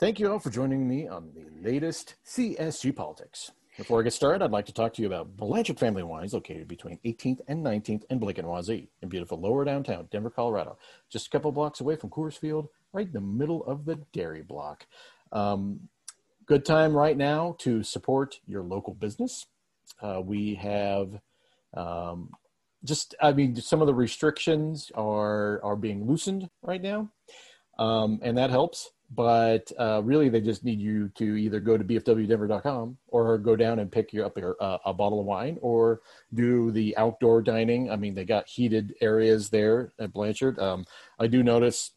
Thank you all for joining me on the latest CSG Politics. Before I get started, I'd like to talk to you about Blanchett Family Wines, located between 18th and 19th and Blake and Wazee in beautiful lower downtown Denver, Colorado, just a couple blocks away from Coors Field, right in the middle of the Dairy Block. Good time right now to support your local business. We have some of the restrictions are being loosened right now, and that helps. But really, they just need you to either go to bfwdenver.com or go down and pick you up a bottle of wine or do the outdoor dining. I mean, they got heated areas there at Blanchard. I do notice,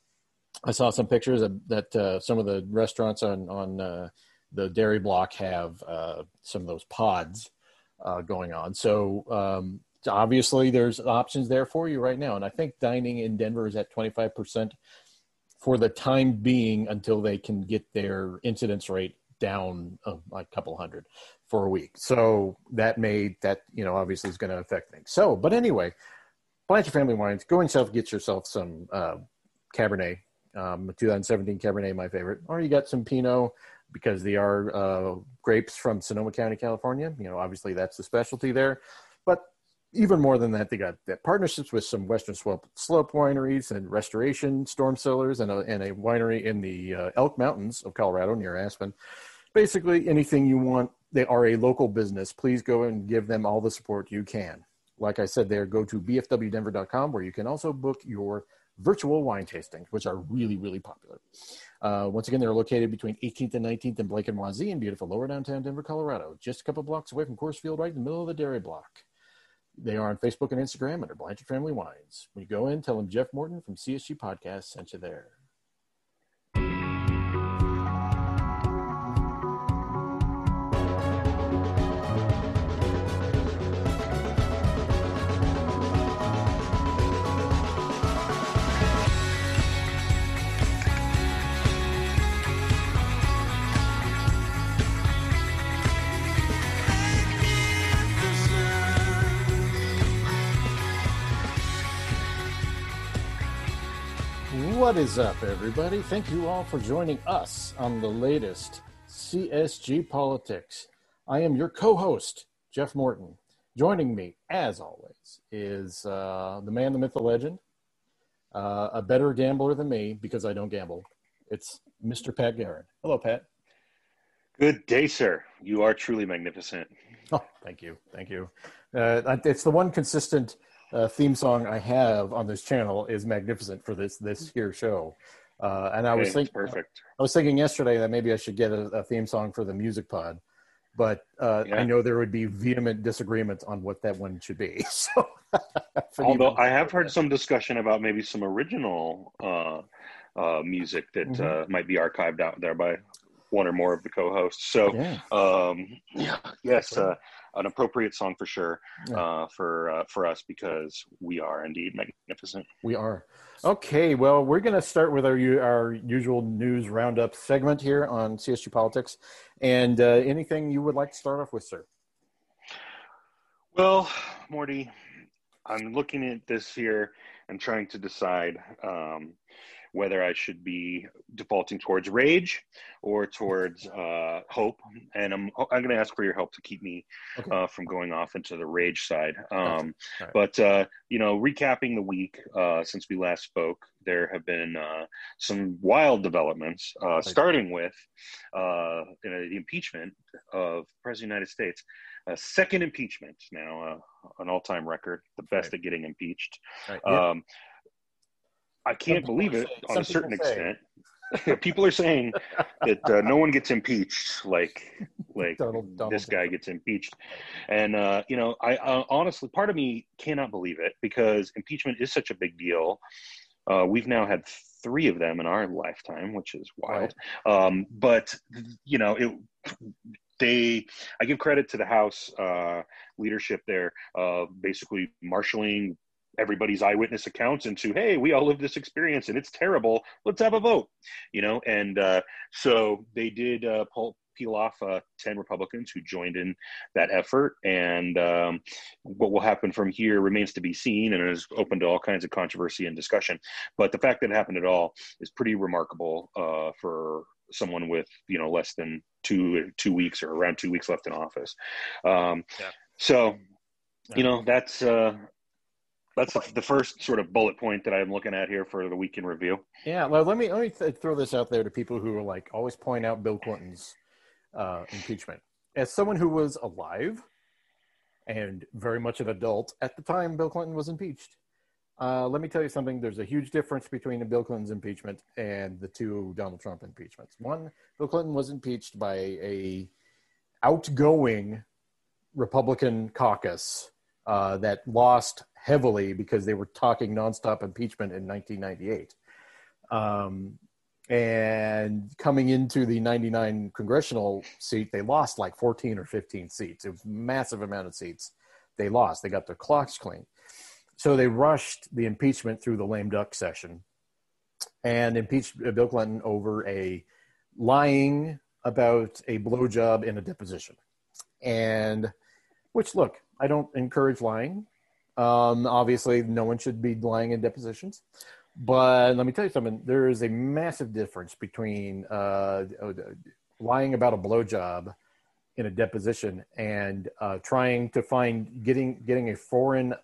I saw some pictures that some of the restaurants on the Dairy Block have some of those pods going on. So obviously, there's options there for you right now. And I think dining in Denver is at 25%. For the time being, until they can get their incidence rate down a couple hundred for a week. So that obviously is going to affect things. So, but anyway, Blanchett Family Wines, go yourself, get yourself some Cabernet, 2017 Cabernet, my favorite, or you got some Pinot because they are grapes from Sonoma County, California. You know, obviously that's the specialty there, but even more than that, they got partnerships with some Western Slope wineries and Restoration Storm Cellars and a winery in the Elk Mountains of Colorado near Aspen. Basically, anything you want, they are a local business. Please go and give them all the support you can. Like I said there, go to bfwdenver.com where you can also book your virtual wine tastings, which are really, really popular. Once again, they're located between 18th and 19th in Blake and Wazee in beautiful lower downtown Denver, Colorado, just a couple blocks away from Coors Field, right in the middle of the Dairy Block. They are on Facebook and Instagram under Blanchett Family Wines. When you go in, tell them Jeff Morton from CSG Podcast sent you there. What is up, everybody? Thank you all for joining us on the latest CSG Politics. I am your co-host, Jeff Morton. Joining me, as always, is the man, the myth, the legend, a better gambler than me because I don't gamble. It's Mr. Pat Guerin. Hello, Pat. Good day, sir. You are truly magnificent. Oh, thank you. Thank you. It's the one consistent theme song I have on this channel is magnificent for this here show, and I was thinking perfect. I was thinking yesterday that maybe I should get a theme song for the music pod, but I know there would be vehement disagreements on what that one should be. So, although I have heard some discussion about maybe some original music that might be archived out there by one or more of the co-hosts. So, yes. An appropriate song for sure for us because we are indeed magnificent. We are. Okay, well, we're going to start with our usual news roundup segment here on CSG Politics. And anything you would like to start off with, sir? Well, Morty, I'm looking at this here and trying to decide whether I should be defaulting towards rage or towards hope. And I'm going to ask for your help to keep me from going off into the rage side. Right. But, recapping the week since we last spoke, there have been some wild developments, starting with the impeachment of the President of the United States. A second impeachment now, an all-time record, the best at getting impeached. Right. Yeah. I can't believe it on a certain extent. People are saying that no one gets impeached like this guy gets impeached. And, I honestly, part of me cannot believe it because impeachment is such a big deal. We've now had three of them in our lifetime, which is wild. Right. But, I give credit to the House leadership there, basically marshaling everybody's eyewitness accounts into, hey, we all lived this experience and it's terrible. Let's have a vote, And so they did peel off 10 Republicans who joined in that effort. And what will happen from here remains to be seen and is open to all kinds of controversy and discussion. But the fact that it happened at all is pretty remarkable for someone with, you know, less than two weeks or around 2 weeks left in office. So, you know, that's the first sort of bullet point that I'm looking at here for the week in review. Yeah. Well, let me throw this out there to people who are like, always point out Bill Clinton's impeachment. As someone who was alive and very much an adult at the time Bill Clinton was impeached, let me tell you something. There's a huge difference between the Bill Clinton's impeachment and the two Donald Trump impeachments. One, Bill Clinton was impeached by a outgoing Republican caucus that lost heavily because they were talking nonstop impeachment in 1998. And coming into the 99 congressional seat, they lost like 14 or 15 seats. It was a massive amount of seats they lost. They got their clocks cleaned. So they rushed the impeachment through the lame duck session and impeached Bill Clinton over a lying about a blowjob in a deposition. And which, look, I don't encourage lying. Obviously, no one should be lying in depositions. But let me tell you something. There is a massive difference between lying about a blowjob in a deposition and trying to find getting a foreign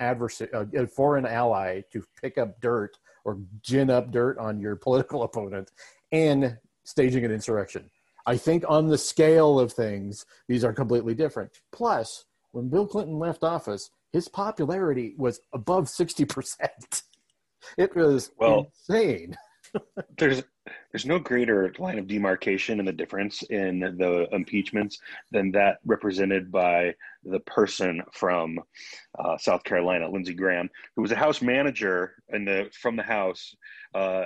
adversary, a foreign ally, to pick up dirt or gin up dirt on your political opponent and staging an insurrection. I think on the scale of things, these are completely different. Plus, when Bill Clinton left office, his popularity was above 60%. It was insane. There's no greater line of demarcation in the difference in the impeachments than that represented by the person from South Carolina, Lindsey Graham, who was a House manager from the House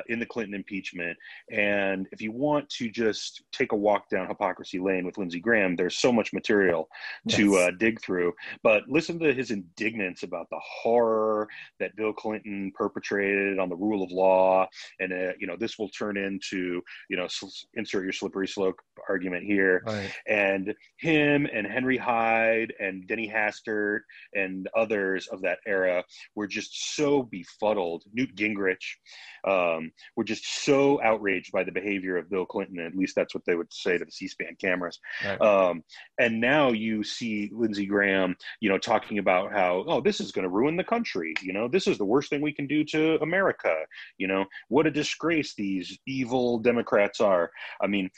in the Clinton impeachment. And if you want to just take a walk down hypocrisy lane with Lindsey Graham, there's so much material to dig through. But listen to his indignance about the horror that Bill Clinton perpetrated on the rule of law, and you know, this will turn into, you know, insert your slippery slope argument here. Right. And him and Henry Hyde and Denny Hastert and others of that era were just so befuddled. Newt Gingrich were just so outraged by the behavior of Bill Clinton. At least that's what they would say to the C-SPAN cameras. Right. And now you see Lindsey Graham, you know, talking about how, oh, this is going to ruin the country. You know, this is the worst thing we can do to America. You know, what a disgrace these evil Democrats are. I mean,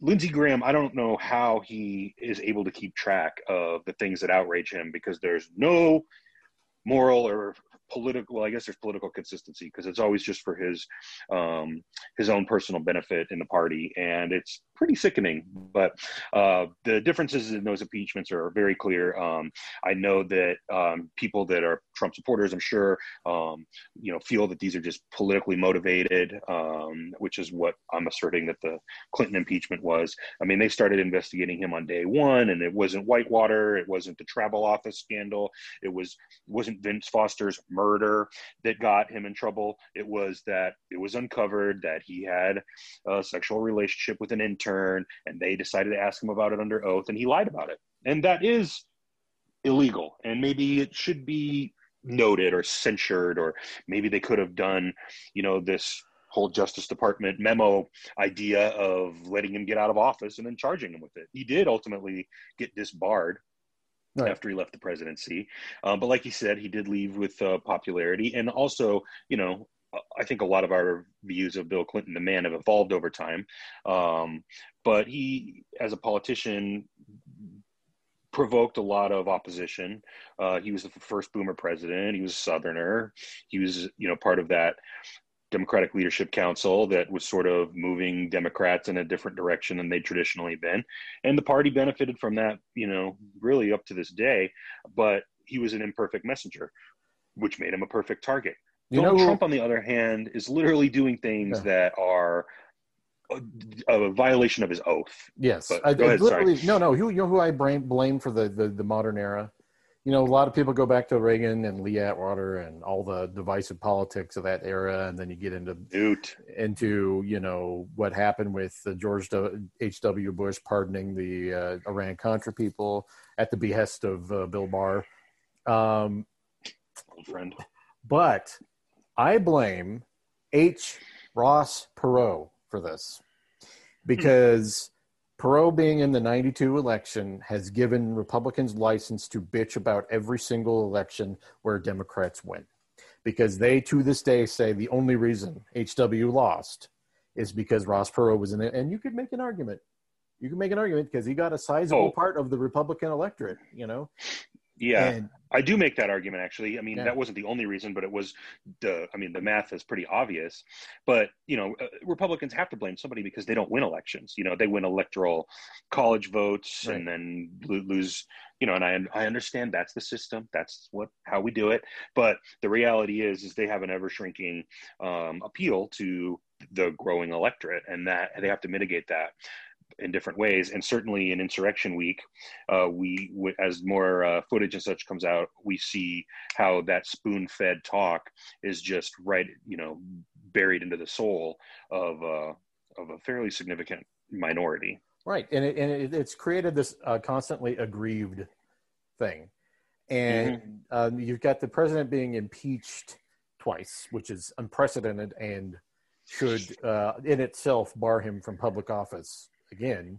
Lindsey Graham, I don't know how he is able to keep track of the things that outrage him, because there's no moral or political, well, I guess there's political consistency, because it's always just for his own personal benefit in the party. And it's pretty sickening, but the differences in those impeachments are very clear. I know that people that are Trump supporters, I'm sure, you know, feel that these are just politically motivated, which is what I'm asserting that the Clinton impeachment was. I mean, they started investigating him on day one, and it wasn't Whitewater, it wasn't the travel office scandal, it wasn't Vince Foster's murder that got him in trouble. It was that it was uncovered that he had a sexual relationship with an intern, and they decided to ask him about it under oath, and he lied about it. And that is illegal, and maybe it should be noted or censured, or maybe they could have done, you know, this whole Justice Department memo idea of letting him get out of office and then charging him with it. He did ultimately get disbarred. Right. After he left the presidency. But like he said, he did leave with popularity. And also, you know, I think a lot of our views of Bill Clinton, the man, have evolved over time. But he, as a politician, provoked a lot of opposition. He was the first boomer president. He was a Southerner. He was, you know, part of that Democratic Leadership Council that was sort of moving Democrats in a different direction than they'd traditionally been. And the party benefited from that, you know, really up to this day. But he was an imperfect messenger, which made him a perfect target. Donald Trump, on the other hand, is literally doing things that are a violation of his oath. Yes. You know who I blame for the modern era? You know, a lot of people go back to Reagan and Lee Atwater and all the divisive politics of that era, and then you get into you know, what happened with the George H. W. Bush pardoning the Iran-Contra people at the behest of Bill Barr. Old friend. But I blame H. Ross Perot for this. because Perot being in the 92 election has given Republicans license to bitch about every single election where Democrats win, because they to this day say the only reason HW lost is because Ross Perot was in there. And you could make an argument. You can make an argument because he got a sizable part of the Republican electorate, you know? Yeah, and I do make that argument, actually. I mean, that wasn't the only reason, but it was, the math is pretty obvious. But, you know, Republicans have to blame somebody because they don't win elections. You know, they win electoral college votes and then lose, you know, and I understand that's the system. That's how we do it. But the reality is they have an ever-shrinking appeal to the growing electorate, and that they have to mitigate that in different ways. And certainly in Insurrection Week, as more footage and such comes out, we see how that spoon-fed talk is just buried into the soul of a fairly significant minority. Right, and it's created this constantly aggrieved thing. And you've got the president being impeached twice, which is unprecedented and should in itself bar him from public office again,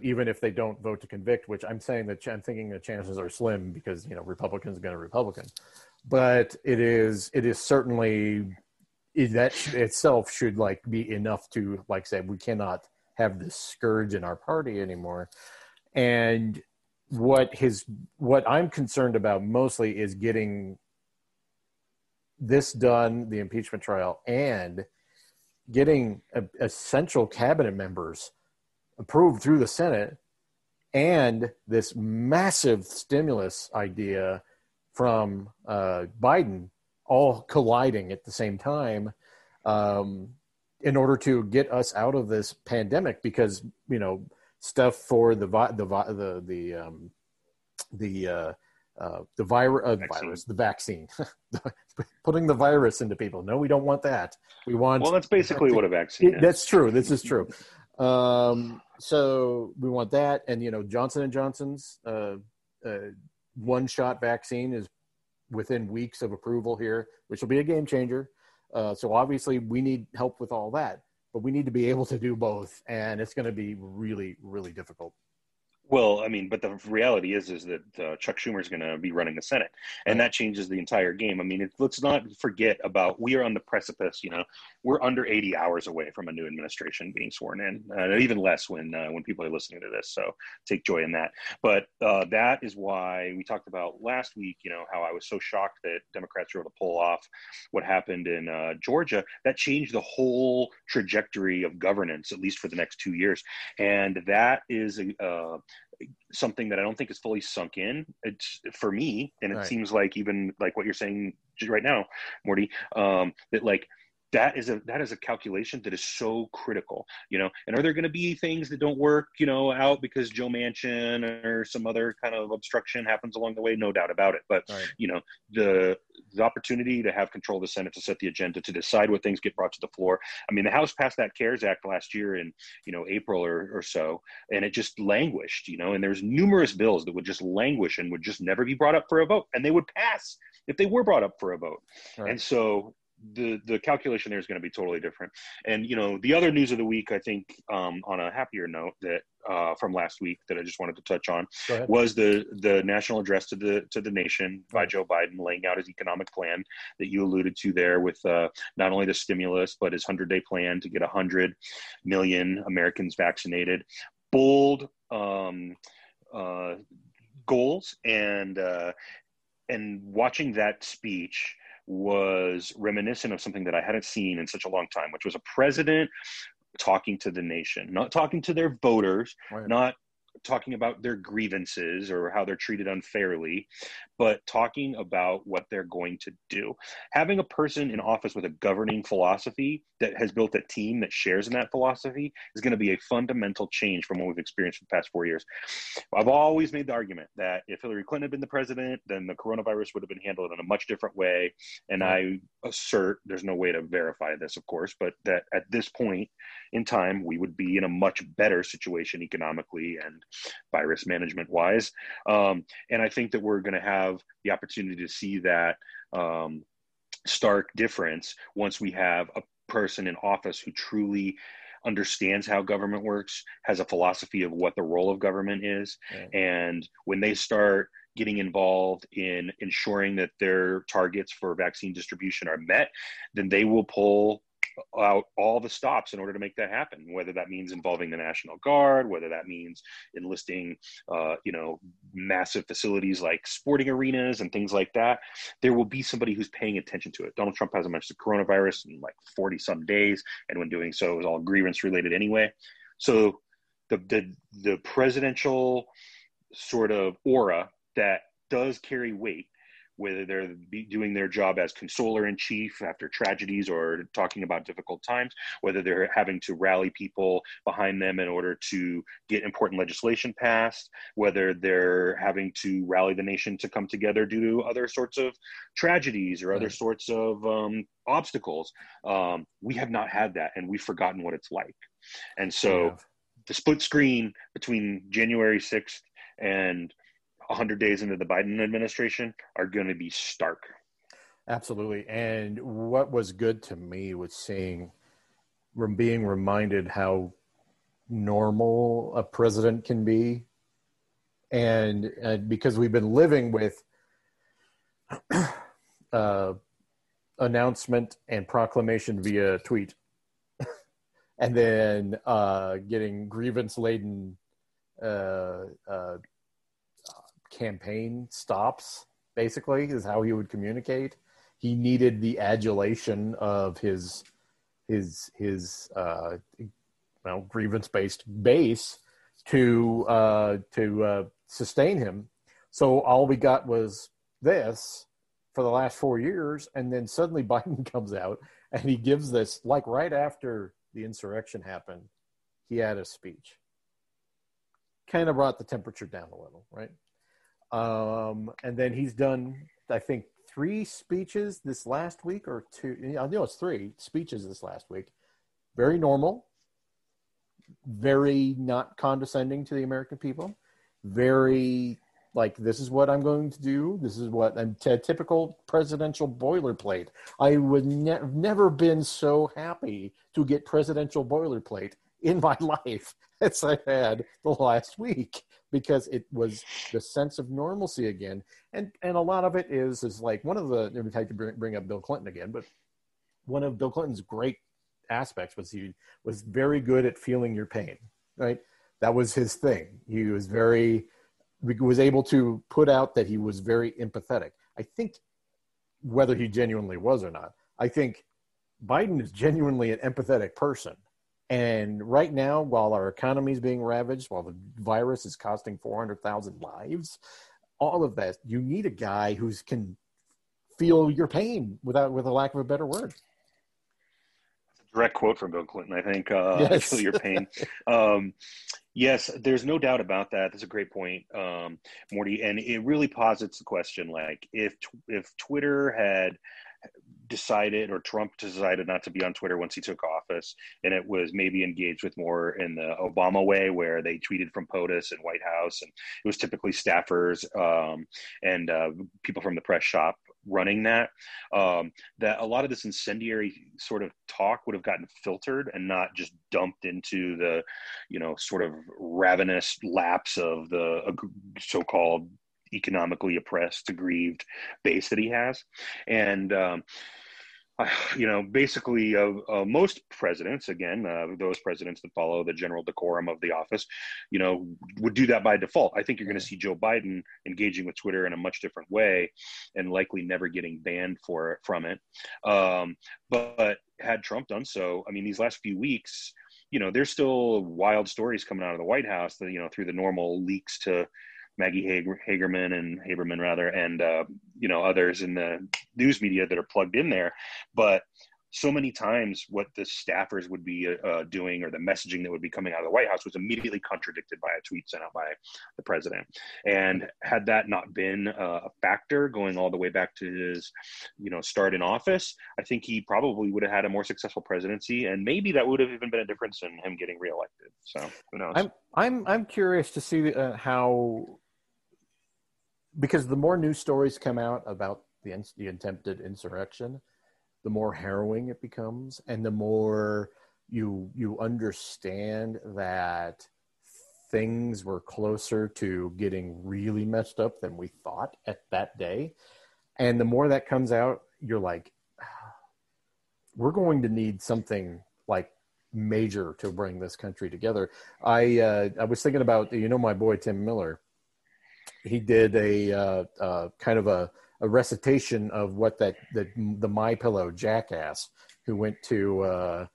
even if they don't vote to convict, which I'm thinking the chances are slim because, you know, Republicans are going to Republican, but it is certainly that itself should like be enough to like say, we cannot have this scourge in our party anymore. And what I'm concerned about mostly is getting this done, the impeachment trial, and getting essential cabinet members approved through the Senate, and this massive stimulus idea from Biden all colliding at the same time in order to get us out of this pandemic, because, you know, stuff for the vaccine, putting the virus into people. No, we don't want that. We want. Well, that's basically what a vaccine is. That's true. This is true. So we want that, and you know, Johnson & Johnson's one-shot vaccine is within weeks of approval here, which will be a game changer. So obviously, we need help with all that, but we need to be able to do both, and it's going to be really, really difficult. Well, I mean, but the reality is that Chuck Schumer is going to be running the Senate, and that changes the entire game. I mean, let's not forget about, we are on the precipice, you know, we're under 80 hours away from a new administration being sworn in, even less when people are listening to this. So take joy in that. But that is why we talked about last week, you know, how I was so shocked that Democrats were able to pull off what happened in Georgia. That changed the whole trajectory of governance, at least for the next 2 years. And that is something that I don't think is fully sunk in. It's for me, and it seems like even like what you're saying right now, Morty, that like that is a calculation that is so critical, you know. And are there going to be things that don't work, you know, out because Joe Manchin or some other kind of obstruction happens along the way? No doubt about it. But you know, the opportunity to have control of the Senate, to set the agenda, to decide what things get brought to the floor. I mean, the House passed that CARES Act last year in, you know, April or so, and it just languished, you know, and there's numerous bills that would just languish and would just never be brought up for a vote. And they would pass if they were brought up for a vote. Right. And so the calculation there is going to be totally different. And, you know, the other news of the week, I think on a happier note that from last week that I just wanted to touch on was the national address to the nation by Joe Biden, laying out his economic plan that you alluded to there with not only the stimulus, but his 100-day plan to get 100 million Americans vaccinated. Bold goals. And watching that speech was reminiscent of something that I hadn't seen in such a long time, which was a president talking to the nation, not talking to their voters, not talking about their grievances or how they're treated unfairly, but talking about what they're going to do. Having a person in office with a governing philosophy that has built a team that shares in that philosophy is going to be a fundamental change from what we've experienced for the past 4 years. I've always made the argument that if Hillary Clinton had been the president, then the coronavirus would have been handled in a much different way. And I assert, there's no way to verify this, of course, but that at this point in time, we would be in a much better situation economically and virus management wise. And I think that we're going to have the opportunity to see that stark difference once we have a person in office who truly understands how government works, has a philosophy of what the role of government is. Right. And when they start getting involved in ensuring that their targets for vaccine distribution are met, then they will pull out all the stops in order to make that happen, whether that means involving the National Guard, whether that means enlisting, massive facilities like sporting arenas and things like that. There will be somebody who's paying attention to it. Donald Trump hasn't mentioned coronavirus in like 40 some days. And when doing so, it was all grievance related anyway. So the presidential sort of aura that does carry weight, whether they're doing their job as consoler-in-chief after tragedies or talking about difficult times, whether they're having to rally people behind them in order to get important legislation passed, whether they're having to rally the nation to come together due to other sorts of tragedies or other sorts of obstacles. We have not had that, and we've forgotten what it's like. And so the split screen between January 6th and 100 days into the Biden administration are going to be stark. Absolutely. And what was good to me was seeing, being reminded how normal a president can be. And because we've been living with announcement and proclamation via tweet, and then getting grievance-laden campaign stops, basically, is how he would communicate. He needed the adulation of his grievance-based base to sustain him. So all we got was this for the last 4 years, and then suddenly Biden comes out and he gives this, like right after the insurrection happened, he had a speech. Kind of brought the temperature down a little, right? And then he's done, I think, 3 speeches this last week, or 2. I know it's 3 speeches this last week. Very normal. Very not condescending to the American people. Very like, this is what I'm going to do. This is what I'm typical presidential boilerplate. I would never been so happy to get presidential boilerplate in my life as I had the last week, because it was the sense of normalcy again. And a lot of it is like one of the, we had to bring up Bill Clinton again, but one of Bill Clinton's great aspects was he was very good at feeling your pain, right? That was his thing. He was was able to put out that he was very empathetic. I think whether he genuinely was or not, I think Biden is genuinely an empathetic person. And right now, while our economy is being ravaged, while the virus is costing 400,000 lives, all of that, you need a guy who can feel your pain with a lack of a better word. That's a direct quote from Bill Clinton, I think. Yes. Feel your pain. Yes, there's no doubt about that. That's a great point, Morty. And it really posits the question, like, if Twitter had decided, or Trump decided not to be on Twitter once he took office, and it was maybe engaged with more in the Obama way, where they tweeted from POTUS and White House, and it was typically staffers and people from the press shop running that, that a lot of this incendiary sort of talk would have gotten filtered and not just dumped into the, sort of ravenous laps of the so-called economically oppressed, aggrieved base that he has. And, basically most presidents, again, those presidents that follow the general decorum of the office, would do that by default. I think you're going to see Joe Biden engaging with Twitter in a much different way and likely never getting banned from it. But had Trump done so, these last few weeks, there's still wild stories coming out of the White House that, through the normal leaks to Maggie Haberman and, others in the news media that are plugged in there. But so many times what the staffers would be doing, or the messaging that would be coming out of the White House, was immediately contradicted by a tweet sent out by the president. And had that not been a factor going all the way back to his, start in office, I think he probably would have had a more successful presidency, and maybe that would have even been a difference in him getting reelected. So who knows? I'm curious to see how. Because the more news stories come out about the attempted insurrection, the more harrowing it becomes, and the more you understand that things were closer to getting really messed up than we thought at that day. And the more that comes out, you're like, we're going to need something like major to bring this country together. I was thinking about, my boy, Tim Miller, he did a kind of a recitation of what the MyPillow jackass who went to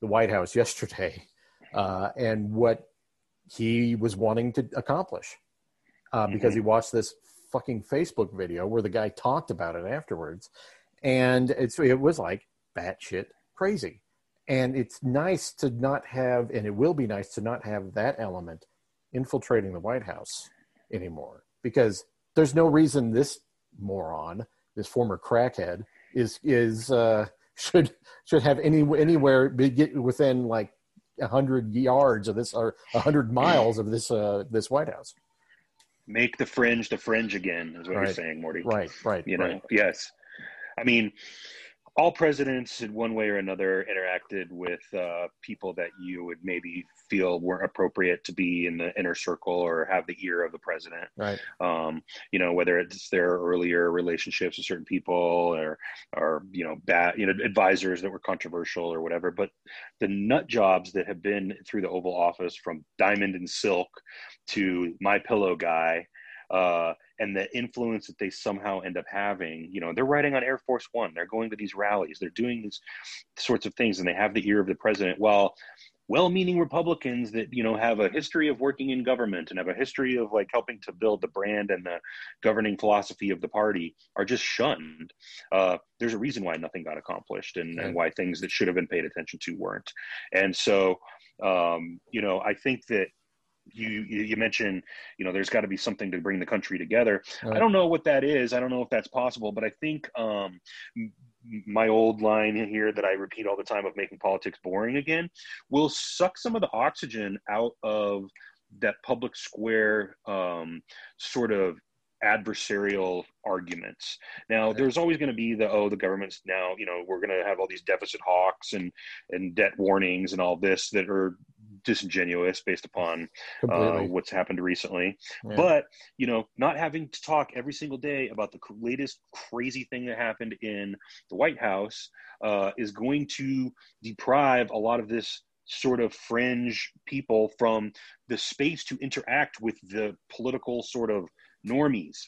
the White House yesterday and what he was wanting to accomplish because he watched this fucking Facebook video where the guy talked about it afterwards. And it was like batshit crazy. And it's nice to not have, and it will be nice to not have that element infiltrating the White House anymore, because there's no reason this moron, this former crackhead should have anywhere within like 100 yards of this or 100 miles of this White House. Make the fringe again is what you're saying, Morty. Right. Yes. I mean, all presidents in one way or another interacted with people that you would maybe feel weren't appropriate to be in the inner circle or have the ear of the president. Right. Whether it's their earlier relationships with certain people or advisors that were controversial or whatever, but the nut jobs that have been through the Oval Office, from Diamond and Silk to MyPillow guy, and the influence that they somehow end up having, they're riding on Air Force One, they're going to these rallies, they're doing these sorts of things, and they have the ear of the president. Well, well-meaning Republicans that, have a history of working in government and have a history of like helping to build the brand and the governing philosophy of the party are just shunned. There's a reason why nothing got accomplished and why things that should have been paid attention to weren't. And so, I think that you mentioned, there's got to be something to bring the country together. Right. I don't know what that is. I don't know if that's possible, but I think my old line here that I repeat all the time of making politics boring again will suck some of the oxygen out of that public square sort of adversarial arguments. Now, there's always going to be the government's now, we're going to have all these deficit hawks and debt warnings and all this that are disingenuous based upon what's happened recently. Yeah. But, not having to talk every single day about the latest crazy thing that happened in the White House is going to deprive a lot of this sort of fringe people from the space to interact with the political sort of normies,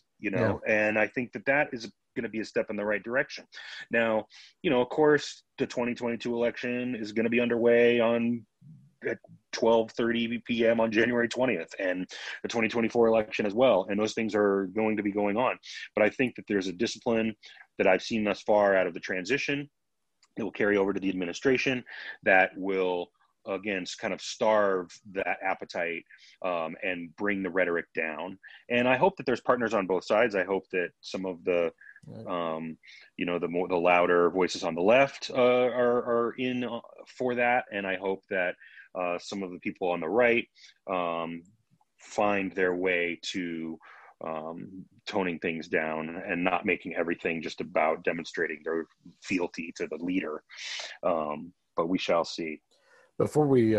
and I think that is going to be a step in the right direction. Now, of course, the 2022 election is going to be underway at 12:30 p.m. on January 20th, and the 2024 election as well. And those things are going to be going on. But I think that there's a discipline that I've seen thus far out of the transition that will carry over to the administration that will, again, kind of starve that appetite and bring the rhetoric down. And I hope that there's partners on both sides. I hope that some of the louder voices on the left are in for that. And I hope that some of the people on the right find their way to toning things down and not making everything just about demonstrating their fealty to the leader. But we shall see. Before we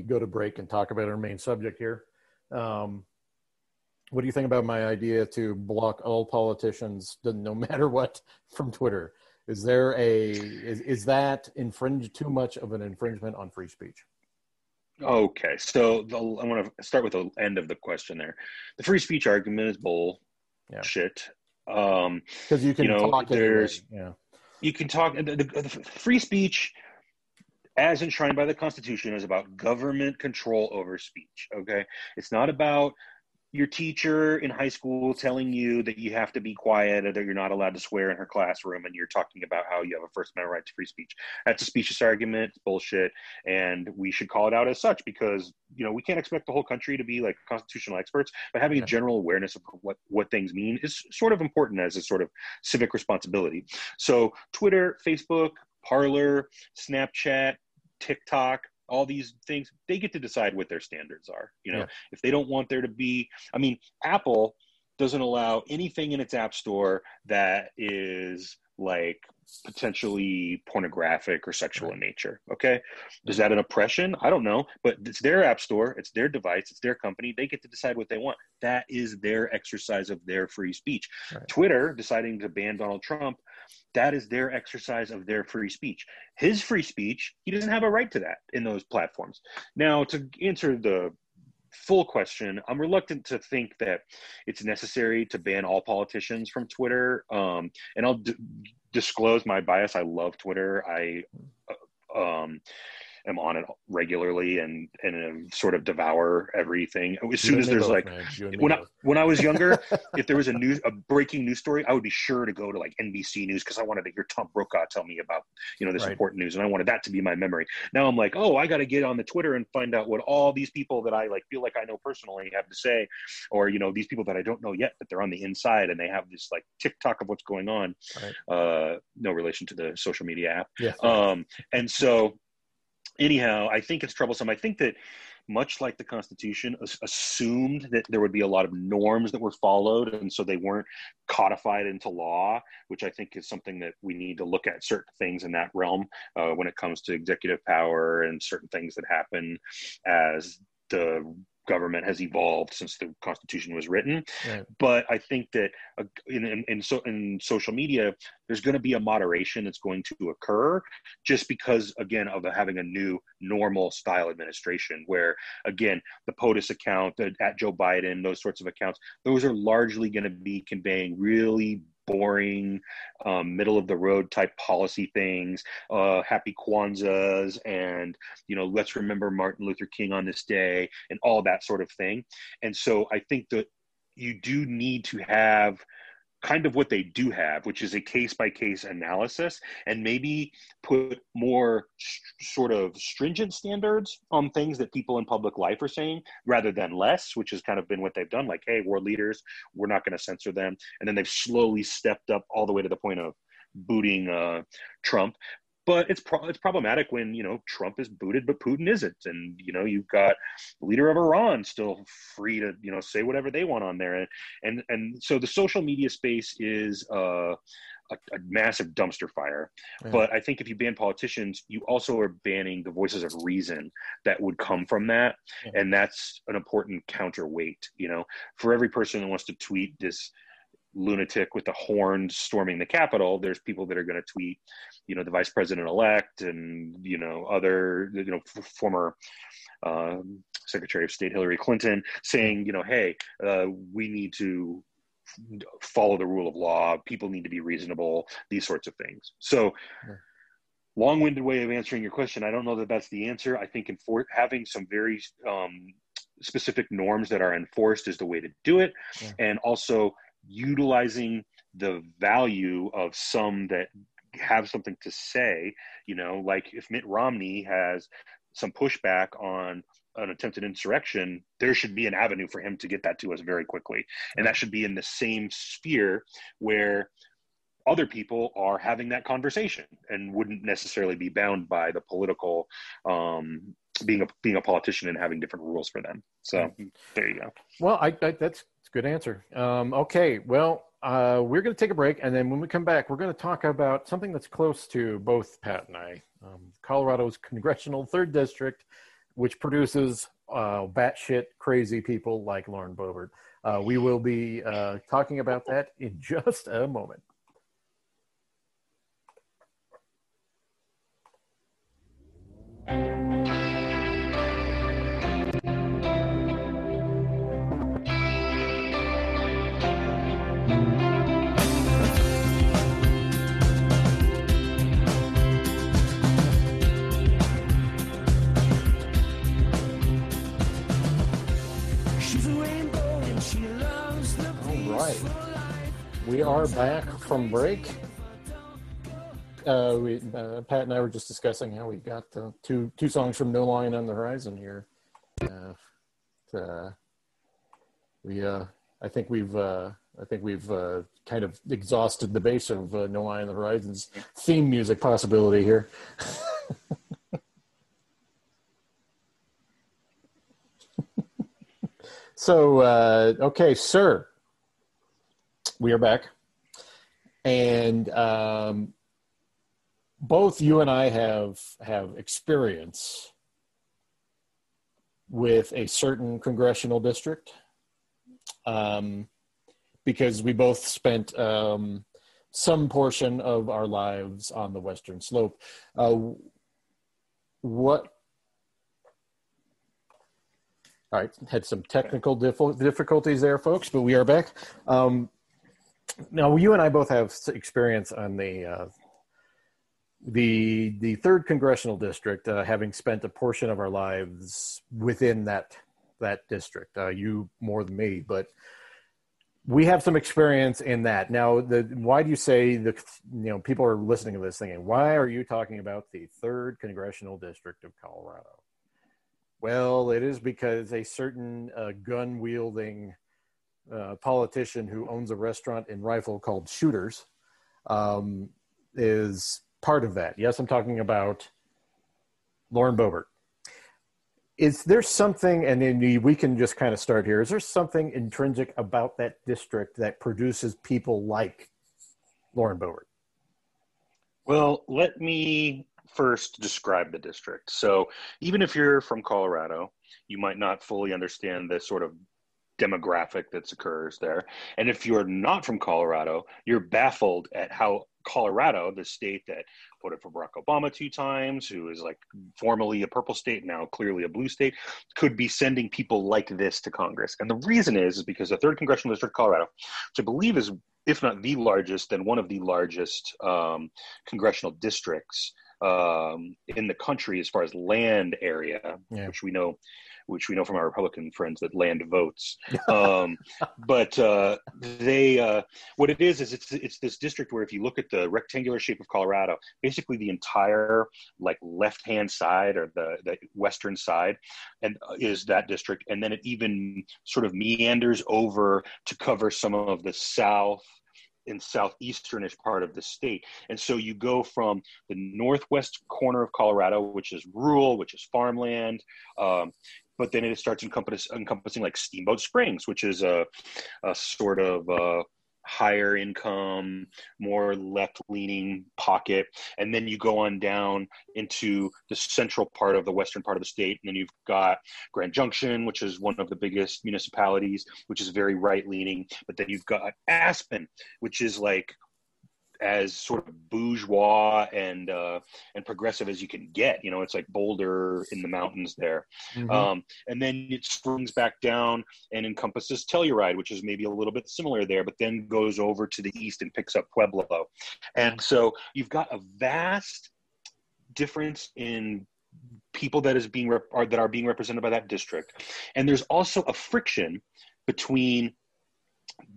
go to break and talk about our main subject here, what do you think about my idea to block all politicians, no matter what, from Twitter? Is that too much of an infringement on free speech? Okay, so I want to start with the end of the question there. The free speech argument is bullshit. Because you can talk. You can talk. The free speech, as enshrined by the Constitution, is about government control over speech, okay? It's not about your teacher in high school telling you that you have to be quiet or that you're not allowed to swear in her classroom and you're talking about how you have a First Amendment right to free speech. That's a specious argument. It's bullshit. And we should call it out as such because, we can't expect the whole country to be like constitutional experts, but having a general awareness of what things mean is sort of important as a sort of civic responsibility. So Twitter, Facebook, Parler, Snapchat, TikTok, all these things, they get to decide what their standards are. If they don't want there to be, Apple doesn't allow anything in its app store that is like potentially pornographic or sexual in nature. Okay. Is that an oppression? I don't know, but it's their app store. It's their device. It's their company. They get to decide what they want. That is their exercise of their free speech. Right. Twitter deciding to ban Donald Trump. That is their exercise of their free speech. His free speech, he doesn't have a right to that in those platforms. Now, to answer the full question, I'm reluctant to think that it's necessary to ban all politicians from Twitter. And I'll disclose my bias. I love Twitter. I am on it regularly and sort of devour everything. As soon as there's like, when I was younger, if there was a breaking news story, I would be sure to go to like NBC News because I wanted to hear Tom Brokaw tell me about, you know, this important news. And I wanted that to be my memory. Now I'm like, oh, I got to get on the Twitter and find out what all these people that I like feel like I know personally have to say, or, you know, these people that I don't know yet, but they're on the inside and they have this like TikTok of what's going on. Right. No relation to the social media app. Yeah. And so, anyhow, I think it's troublesome. I think that much like the Constitution assumed that there would be a lot of norms that were followed, and so they weren't codified into law, which I think is something that we need to look at certain things in that realm when it comes to executive power and certain things that happen as the government has evolved since the Constitution was written. Right. But I think that in social media, there's going to be a moderation that's going to occur just because, again, of having a new normal style administration where, again, the POTUS account, at Joe Biden, those sorts of accounts, those are largely going to be conveying really boring, middle of the road type policy things, happy Kwanzas, and, you know, let's remember Martin Luther King on this day, and all that sort of thing. And so I think that you do need to have kind of what they do have, which is a case by case analysis, and maybe put more sort of stringent standards on things that people in public life are saying rather than less, which has kind of been what they've done. Like, hey, we're leaders, we're not going to censor them. And then they've slowly stepped up all the way to the point of booting Trump. But it's problematic when, you know, Trump is booted, but Putin isn't. And, you know, you've got the leader of Iran still free to, you know, say whatever they want on there. And so the social media space is a massive dumpster fire. Yeah. But I think if you ban politicians, you also are banning the voices of reason that would come from that. Yeah. And that's an important counterweight, you know, for every person that wants to tweet this lunatic with the horn storming the Capitol, there's people that are going to tweet, you know, the vice president-elect and, you know, other, you know, former Secretary of State Hillary Clinton saying, you know, hey, we need to follow the rule of law. People need to be reasonable, these sorts of things. So long-winded way of answering your question. I don't know that that's the answer. I think having some very specific norms that are enforced is the way to do it. Yeah. And also utilizing the value of some that have something to say, you know, like if Mitt Romney has some pushback on an attempted insurrection, there should be an avenue for him to get that to us very quickly. And that should be in the same sphere where other people are having that conversation and wouldn't necessarily be bound by the political, being a politician and having different rules for them. So there you go. Well, that's good answer. Okay. Well, we're going to take a break. And then when we come back, we're going to talk about something that's close to both Pat and I, Colorado's congressional third district, which produces batshit crazy people like Lauren Boebert. We will be talking about that in just a moment. We are back from break. Pat and I were just discussing how we got two songs from No Line on the Horizon here. I think we've kind of exhausted the base of No Line on the Horizon's theme music possibility here. So, okay, sir. We are back, and both you and I have experience with a certain congressional district, because we both spent some portion of our lives on the Western Slope. All right, had some technical difficulties there, folks, but we are back. Now, you and I both have experience on the third congressional district, having spent a portion of our lives within that district. You more than me, but we have some experience in that. Now, why do you say people are listening to this thinking, why are you talking about the third congressional district of Colorado? Well, it is because a certain gun-wielding politician who owns a restaurant in Rifle called Shooters is part of that. Yes, I'm talking about Lauren Boebert. Is there something, and then we can just kind of start here, is there something intrinsic about that district that produces people like Lauren Boebert? Well, let me first describe the district. So even if you're from Colorado, you might not fully understand the sort of demographic that occurs there. And if you're not from Colorado, you're baffled at how Colorado, the state that voted for Barack Obama 2 times, who is like formerly a purple state, now clearly a blue state, could be sending people like this to Congress. And the reason is because the 3rd Congressional District of Colorado, which I believe is, if not the largest, then one of the largest congressional districts in the country as far as land area, yeah, which we know from our Republican friends that land votes. What it is it's this district where if you look at the rectangular shape of Colorado, basically the entire like left-hand side or the western side and is that district. And then it even sort of meanders over to cover some of the south in southeasternish part of the state. And so you go from the northwest corner of Colorado, which is rural, which is farmland, but then it starts encompassing like Steamboat Springs, which is a sort of higher income, more left-leaning pocket. And then you go on down into the central part of the western part of the state. And then you've got Grand Junction, which is one of the biggest municipalities, which is very right-leaning. But then you've got Aspen, which is like as sort of bourgeois and progressive as you can get. You know, it's like Boulder in the mountains there. Mm-hmm. And then it springs back down and encompasses Telluride, which is maybe a little bit similar there, but then goes over to the east and picks up Pueblo. And so you've got a vast difference in people that is being that are being represented by that district. And there's also a friction between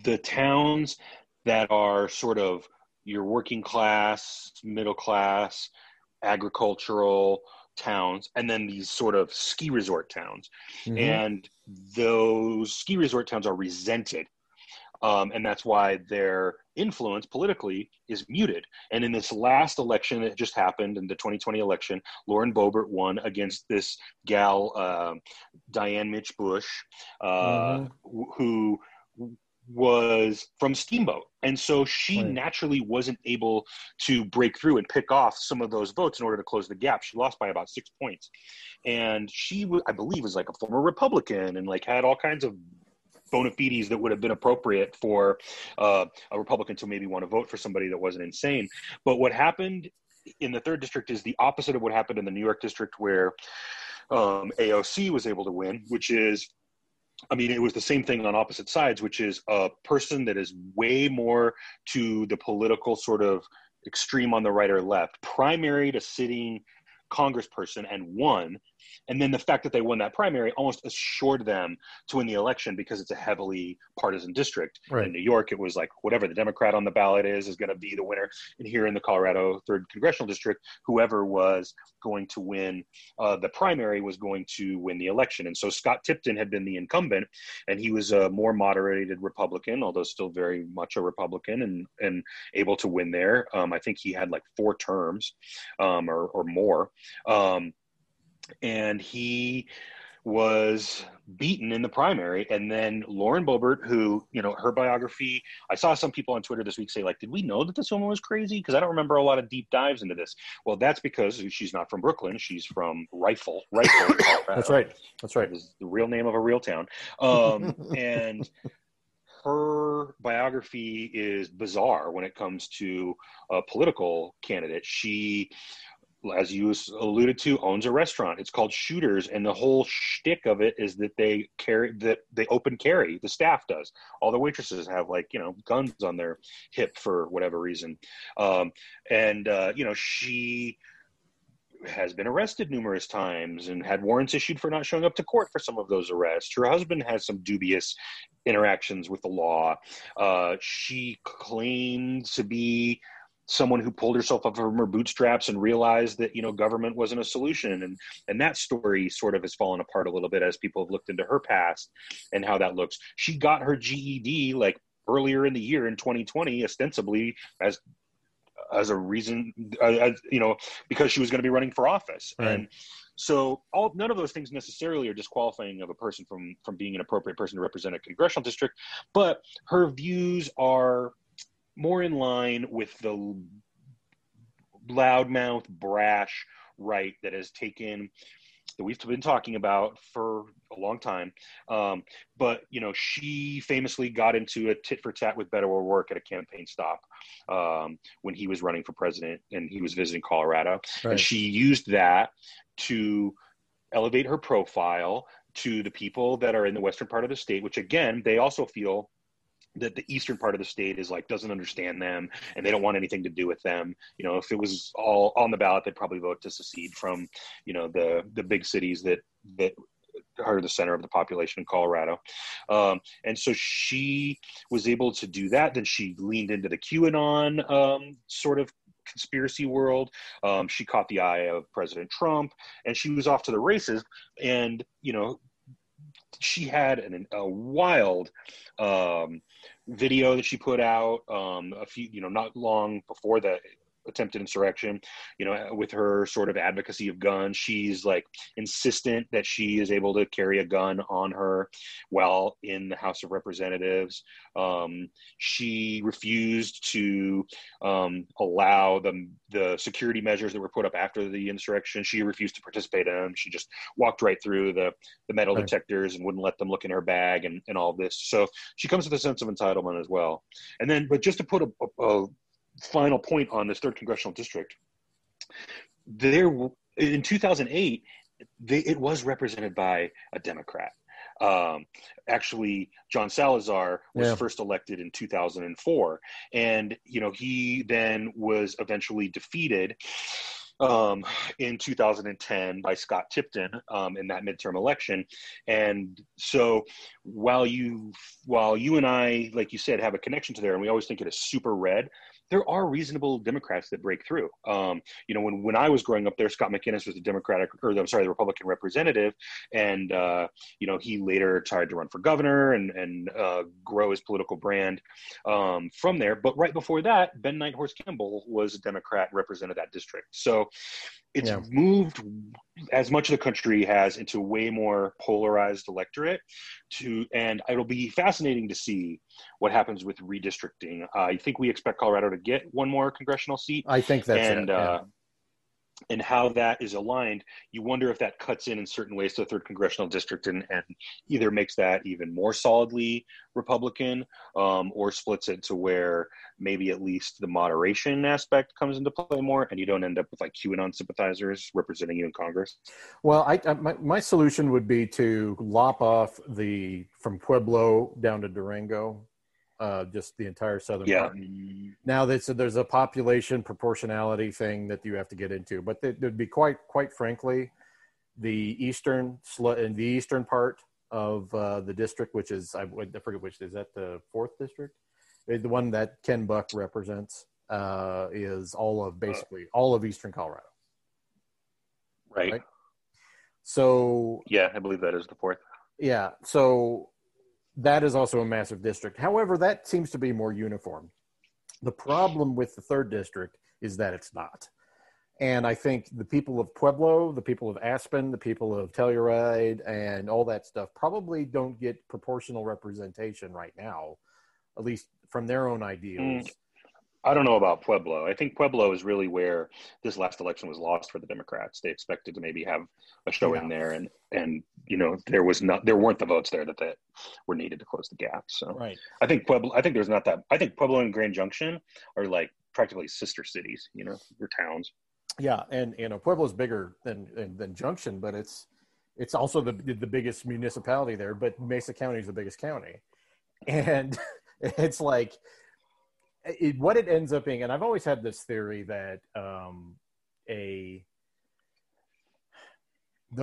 the towns that are sort of your working class, middle class, agricultural towns, and then these sort of ski resort towns. Mm-hmm. And those ski resort towns are resented. And that's why their influence politically is muted. And in this last election that just happened, in the 2020 election, Lauren Boebert won against this gal, Diane Mitch Bush, mm-hmm, who was from Steamboat. And so she naturally wasn't able to break through and pick off some of those votes in order to close the gap. She lost by about 6 points. And she, I believe, was like a former Republican and like had all kinds of bona fides that would have been appropriate for a Republican to maybe want to vote for somebody that wasn't insane. But what happened in the 3rd district is the opposite of what happened in the New York district where AOC was able to win, which is, I mean, it was the same thing on opposite sides, which is a person that is way more to the political sort of extreme on the right or left, primaried a sitting congressperson and won. And then the fact that they won that primary almost assured them to win the election because it's a heavily partisan district. Right. In New York, it was like whatever the Democrat on the ballot is going to be the winner. And here in the Colorado 3rd Congressional District, whoever was going to win the primary was going to win the election. And so Scott Tipton had been the incumbent, and he was a more moderated Republican, although still very much a Republican and able to win there. I think he had like 4 terms or more. And he was beaten in the primary. And then Lauren Boebert, who, you know, her biography, I saw some people on Twitter this week say, like, did we know that this woman was crazy? Because I don't remember a lot of deep dives into this. Well, that's because she's not from Brooklyn. She's from Rifle. That's right. That's right. It's the real name of a real town. And her biography is bizarre when it comes to a political candidate. She, as you alluded to, owns a restaurant. It's called Shooters, and the whole shtick of it is that they open carry. The staff does. All the waitresses have, like, you know, guns on their hip for whatever reason. You know, she has been arrested numerous times and had warrants issued for not showing up to court for some of those arrests. Her husband has some dubious interactions with the law. She claimed to be someone who pulled herself up from her bootstraps and realized that, you know, government wasn't a solution. And that story sort of has fallen apart a little bit as people have looked into her past and how that looks. She got her GED like earlier in the year in 2020, ostensibly as a reason, you know, because she was going to be running for office. Right. And so none of those things necessarily are disqualifying of a person from being an appropriate person to represent a congressional district, but her views are more in line with the loudmouth, brash right that has taken, that we've been talking about for a long time. But, you know, she famously got into a tit for tat with Beto O'Rourke at a campaign stop when he was running for president and he was visiting Colorado. Right. And she used that to elevate her profile to the people that are in the western part of the state, which, again, they also feel that the eastern part of the state is like, doesn't understand them and they don't want anything to do with them. You know, if it was all on the ballot, they'd probably vote to secede from, you know, the big cities that are the center of the population in Colorado. And so she was able to do that. Then she leaned into the QAnon sort of conspiracy world. She caught the eye of President Trump and she was off to the races. And, you know, she had a wild video that she put out a few, you know, not long before the attempted insurrection, you know, with her sort of advocacy of guns. She's like insistent that she is able to carry a gun on her while in the House of Representatives. She refused to allow the security measures that were put up after the insurrection. She refused to participate in them. She just walked right through the metal right. detectors and wouldn't let them look in her bag and all this. So she comes with a sense of entitlement as well. And then, but just to put a final point on this third congressional district, there in 2008 it was represented by a Democrat. Actually, John Salazar was first elected in 2004, and, you know, he then was eventually defeated in 2010 by Scott Tipton in that midterm election. And so while you and I, like you said, have a connection to there, and we always think it is super red, there are reasonable Democrats that break through. You know, when I was growing up there, Scott McInnes was the Republican representative. And, you know, he later tried to run for governor and grow his political brand from there. But right before that, Ben Nighthorse Kimball was a Democrat, represented that district. So it's moved, as much of the country has, into a way more polarized electorate. And it'll be fascinating to see what happens with redistricting. I think we expect Colorado to get one more congressional seat. I think that's it. And how that is aligned, you wonder if that cuts in certain ways to the third congressional district and either makes that even more solidly Republican or splits it to where maybe at least the moderation aspect comes into play more and you don't end up with like QAnon sympathizers representing you in Congress. Well, my solution would be to lop off from Pueblo down to Durango, just the entire southern part. Now there's a population proportionality thing that you have to get into, but there'd be quite frankly, the eastern part of the district, which is I forget which is that the 4th district, the one that Ken Buck represents, is all of eastern Colorado. Right. So I believe that is the 4th. Yeah. So. That is also a massive district. However, that seems to be more uniform. The problem with the 3rd district is that it's not. And I think the people of Pueblo, the people of Aspen, the people of Telluride, and all that stuff probably don't get proportional representation right now, at least from their own ideals. I don't know about Pueblo. I think Pueblo is really where this last election was lost for the Democrats. They expected to maybe have a show in there, and you know, there weren't the votes there that were needed to close the gap. So right. I think Pueblo and Grand Junction are like practically sister cities, you know, or towns. Yeah, and you know, Pueblo's bigger than Junction, but it's also the biggest municipality there. But Mesa County is the biggest county, and it's like what it ends up being. And I've always had this theory that the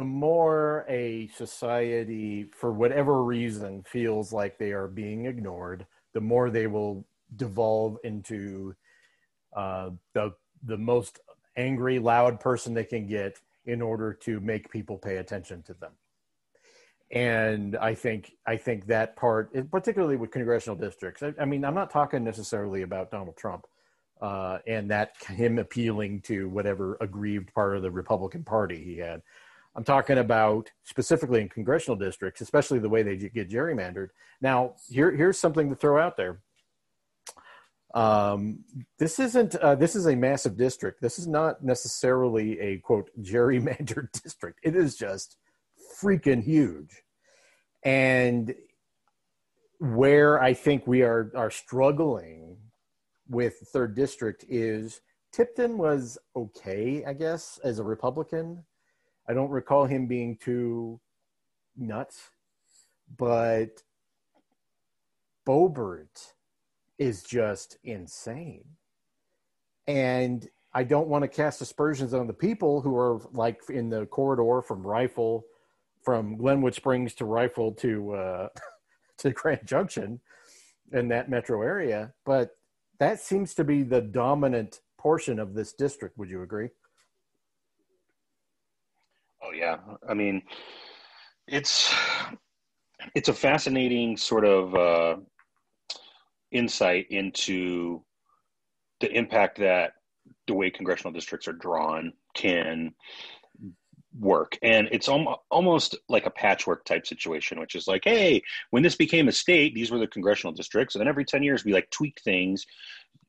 more a society, for whatever reason, feels like they are being ignored, the more they will devolve into the most angry, loud person they can get in order to make people pay attention to them. And I think that part, particularly with congressional districts, I mean, I'm not talking necessarily about Donald Trump and that him appealing to whatever aggrieved part of the Republican Party he had. I'm talking about specifically in congressional districts, especially the way they get gerrymandered. Now, here's something to throw out there. This is a massive district. This is not necessarily a quote gerrymandered district. It is just freaking huge. And where I think we are struggling with third district is Tipton was okay, I guess, as a Republican. I don't recall him being too nuts, but Boebert is just insane. And I don't want to cast aspersions on the people who are like in the corridor from Rifle, from Glenwood Springs to Rifle to Grand Junction in that metro area. But that seems to be the dominant portion of this district. Would you agree? Oh yeah. I mean, it's a fascinating sort of, insight into the impact that the way congressional districts are drawn can work. And it's almost like a patchwork type situation, which is like, hey, when this became a state, these were the congressional districts. And then every 10 years, we like tweak things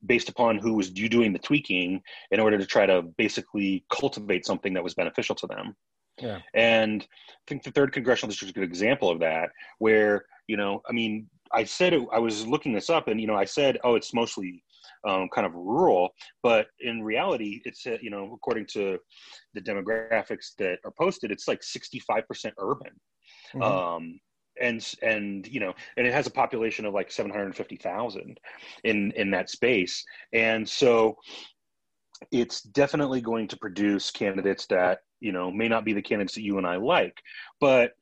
based upon who was doing the tweaking in order to try to basically cultivate something that was beneficial to them. Yeah. And I think the third congressional district is a good example of that, where, you know, I mean, I was looking this up and, you know, I said, oh, it's mostly kind of rural, but in reality, it's, you know, according to the demographics that are posted, it's like 65% urban. Mm-hmm. And, you know, and it has a population of like 750,000 in that space. And so it's definitely going to produce candidates that, you know, may not be the candidates that you and I like, but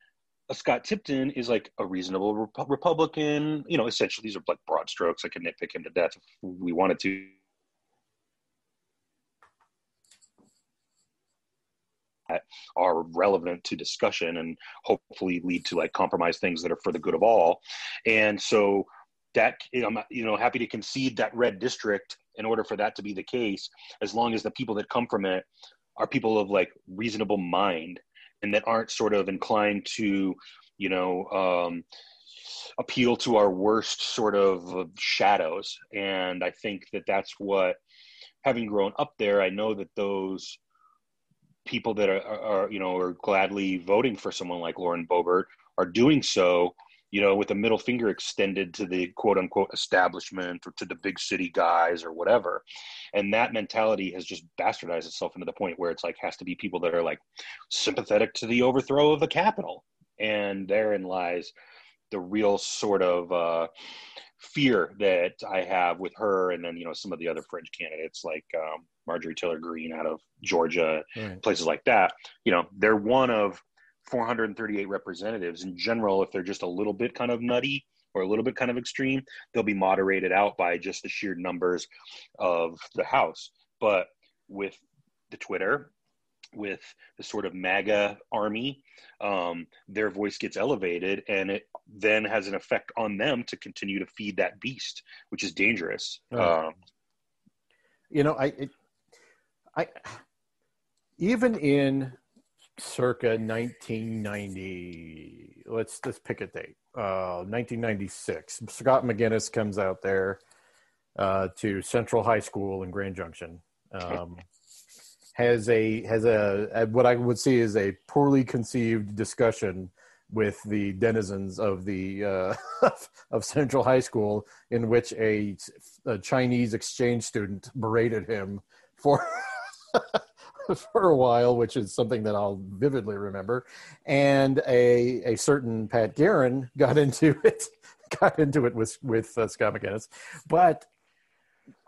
Scott Tipton is like a reasonable Republican, you know, essentially these are like broad strokes. I could nitpick him to death if we wanted to. That are relevant to discussion and hopefully lead to like compromise things that are for the good of all. And so that, I'm, you know, happy to concede that red district in order for that to be the case, as long as the people that come from it are people of like reasonable mind and that aren't sort of inclined to, you know, appeal to our worst sort of shadows. And I think that that's what, having grown up there, I know that those people that are you know, are gladly voting for someone like Lauren Boebert are doing so, you know, with a middle finger extended to the quote unquote establishment or to the big city guys or whatever. And that mentality has just bastardized itself into the point where it's like, has to be people that are like sympathetic to the overthrow of the Capitol. And therein lies the real sort of fear that I have with her. And then, you know, some of the other fringe candidates like Marjorie Taylor Greene out of Georgia, right. Places like that, you know, they're one of 438 representatives in general. If they're just a little bit kind of nutty or a little bit kind of extreme, they'll be moderated out by just the sheer numbers of the House. But with the Twitter, with the sort of MAGA army, their voice gets elevated, and it then has an effect on them to continue to feed that beast, which is dangerous. You know, I even in circa 1990, let's pick a date, 1996, Scott McInnes comes out there to Central High School in Grand Junction, has a what I would see is a poorly conceived discussion with the denizens of the of Central High School, in which a Chinese exchange student berated him for for a while, which is something that I'll vividly remember. And a certain Pat Guerin got into it with Scott McInnes. But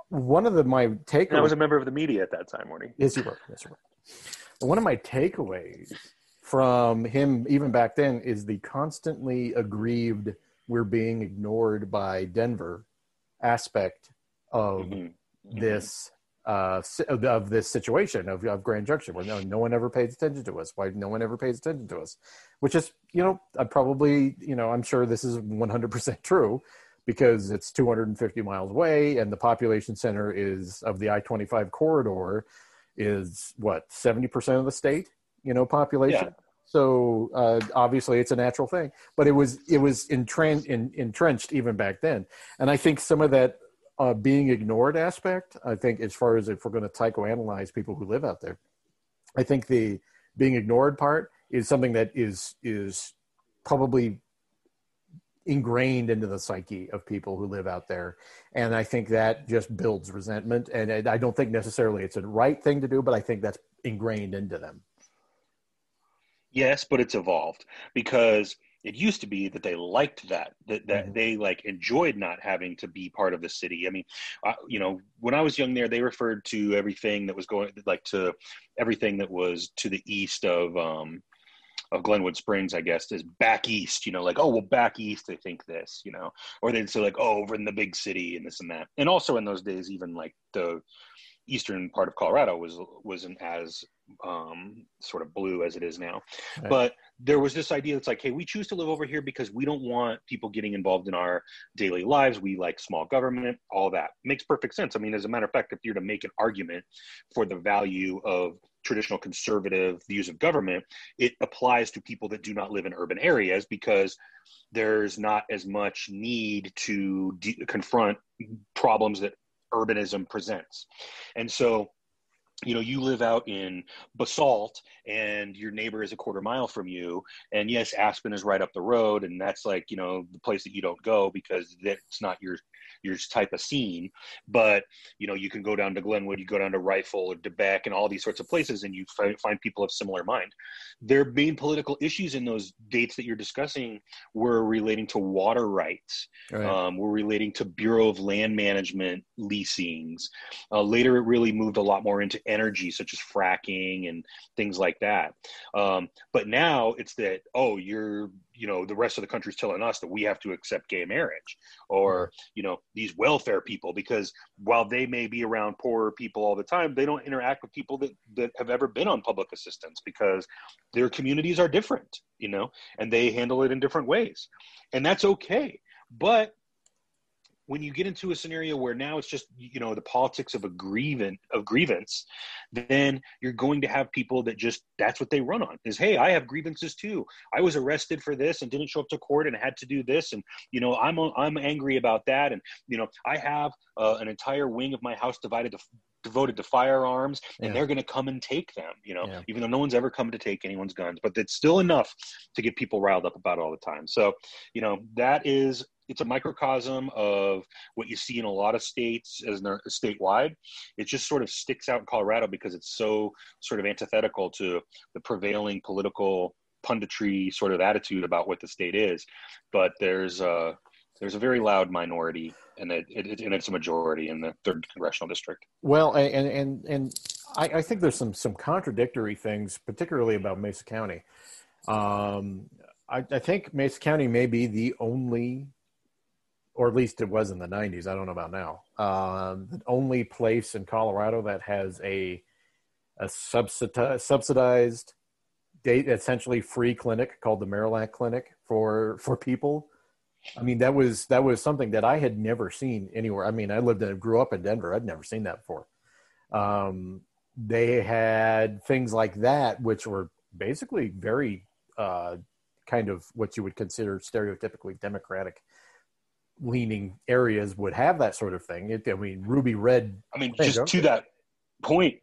one of my takeaways, I was a member of the media at that time, Morty. Yes, you were. One of my takeaways from him, even back then, is the constantly aggrieved, we're being ignored by Denver aspect of this situation of Grand Junction, where no one ever pays attention to us. Why no one ever pays attention to us? Which is, I'm sure this is 100% true, because it's 250 miles away, and the population center is of the I-25 corridor is what, 70% of the state, population. Yeah. So obviously it's a natural thing, but it was entrenched even back then. And I think some of that being ignored aspect, I think, as far as if we're going to psychoanalyze people who live out there, I think the being ignored part is something that is probably ingrained into the psyche of people who live out there. And I think that just builds resentment. And I don't think necessarily it's a right thing to do, but I think that's ingrained into them. Yes, but it's evolved, because it used to be that they liked that they enjoyed not having to be part of the city. I mean, when I was young there, they referred to everything that was going, to everything that was to the east of Glenwood Springs, I guess, is back east, back east, they think this, or they'd say over in the big city and this and that. And also in those days, even the eastern part of Colorado wasn't as sort of blue as it is now. Right. But there was this idea that's hey, we choose to live over here because we don't want people getting involved in our daily lives. We like small government, all that. Makes perfect sense. I mean, as a matter of fact, if you're to make an argument for the value of traditional conservative views of government, it applies to people that do not live in urban areas, because there's not as much need to confront problems that urbanism presents. And so, you live out in Basalt and your neighbor is a quarter mile from you. And yes, Aspen is right up the road. And that's the place that you don't go because that's not your type of scene. But, you can go down to Glenwood, you go down to Rifle or DeBeck and all these sorts of places, and you find people of similar mind. Their main political issues in those dates that you're discussing were relating to water rights, right. Were relating to Bureau of Land Management leasings. Later, it really moved a lot more into energy, such as fracking and things like that. But now it's that, the rest of the country's telling us that we have to accept gay marriage, or, these welfare people, because while they may be around poorer people all the time, they don't interact with people that have ever been on public assistance, because their communities are different, and they handle it in different ways. And that's okay. But when you get into a scenario where now it's just, the politics of a grievance, then you're going to have people that just, that's what they run on is, hey, I have grievances too. I was arrested for this and didn't show up to court and had to do this. And, I'm angry about that. And, I have an entire wing of my house devoted to firearms, and they're going to come and take them, even though no one's ever come to take anyone's guns, but it's still enough to get people riled up about all the time. So, it's a microcosm of what you see in a lot of states as statewide. It just sort of sticks out in Colorado because it's so sort of antithetical to the prevailing political punditry sort of attitude about what the state is. But there's a very loud minority, and it's a majority in the 3rd congressional district. Well, and I think there's some contradictory things, particularly about Mesa County. I think Mesa County may be the only, or at least it was in the 90s, I don't know about now, the only place in Colorado that has a subsidized, essentially free clinic called the Marillac Clinic for people. I mean, that was something that I had never seen anywhere. I mean, I grew up in Denver. I'd never seen that before. They had things like that, which were basically very kind of what you would consider stereotypically Democratic leaning areas would have that sort of thing. I mean, ruby red. I mean, just to that point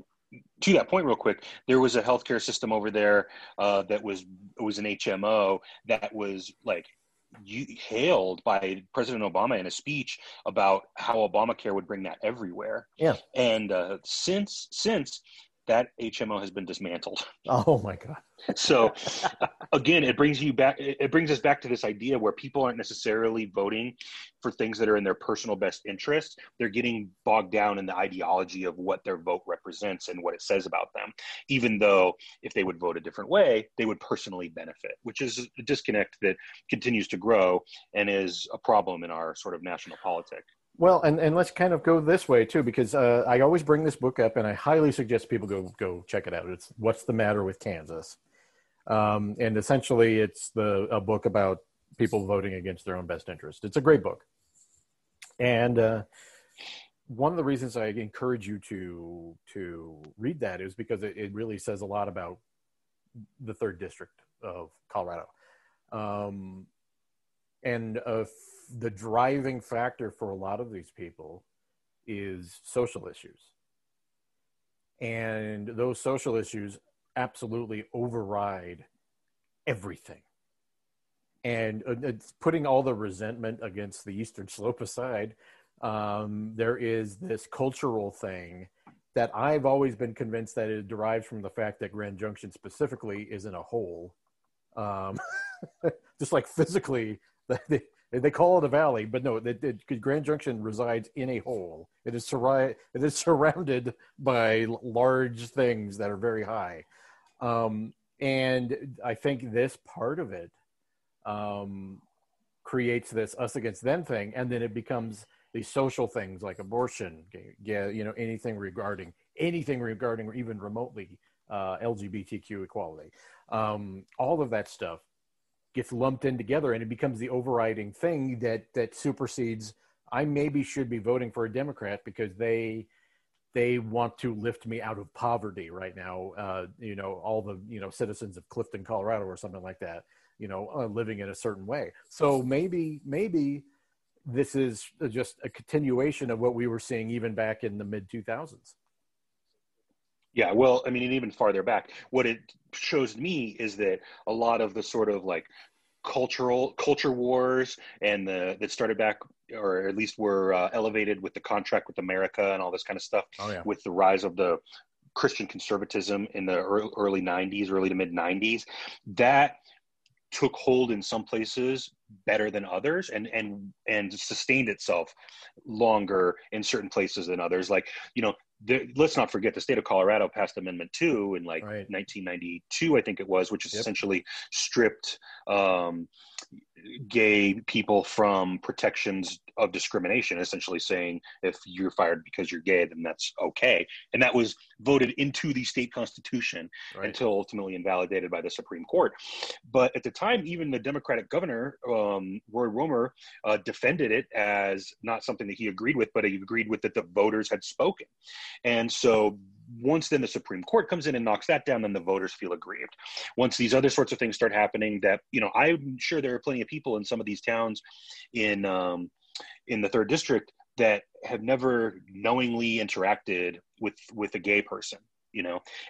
real quick, there was a healthcare system over there that was an HMO that was like hailed by President Obama in a speech about how Obamacare would bring that everywhere. Yeah. And since that HMO has been dismantled. Oh my God. So again, it brings us back to this idea where people aren't necessarily voting for things that are in their personal best interest. They're getting bogged down in the ideology of what their vote represents and what it says about them, even though if they would vote a different way, they would personally benefit, which is a disconnect that continues to grow and is a problem in our sort of national politics. Well, and let's kind of go this way too, because I always bring this book up and I highly suggest people go check it out. It's What's the Matter with Kansas? And essentially it's a book about people voting against their own best interest. It's a great book. And one of the reasons I encourage you to read that is because it really says a lot about the 3rd District of Colorado. The driving factor for a lot of these people is social issues. And those social issues absolutely override everything. And it's putting all the resentment against the Eastern Slope aside, there is this cultural thing that I've always been convinced that it derives from the fact that Grand Junction specifically is in a hole. Just like physically, they call it a valley, but no, Grand Junction resides in a hole. It is surrounded by large things that are very high. And I think this part of it creates this us against them thing, and then it becomes these social things like abortion, anything regarding or even remotely LGBTQ equality. All of that stuff gets lumped in together and it becomes the overriding thing that supersedes. I maybe should be voting for a Democrat because they want to lift me out of poverty right now. All the, citizens of Clifton, Colorado or something like that, living in a certain way. So maybe this is just a continuation of what we were seeing even back in the mid 2000s. Yeah, well, I mean, and even farther back, what it shows me is that a lot of the sort of like culture wars and that started back, or at least were elevated with the Contract with America and all this kind of stuff, oh, yeah, with the rise of the Christian conservatism in the early 90s, early to mid 90s, that took hold in some places better than others and sustained itself longer in certain places than others. Like, let's not forget the state of Colorado passed Amendment 2 in 1992, I think it was, which is essentially stripped gay people from protections of discrimination, essentially saying if you're fired because you're gay, then that's okay. And that was voted into the state constitution until ultimately invalidated by the Supreme Court. But at the time, even the Democratic governor, Roy Romer, defended it as not something that he agreed with, but he agreed with that the voters had spoken. And so once then the Supreme Court comes in and knocks that down, then the voters feel aggrieved. Once these other sorts of things start happening that, I'm sure there are plenty of people in some of these towns in the 3rd District that have never knowingly interacted with a gay person,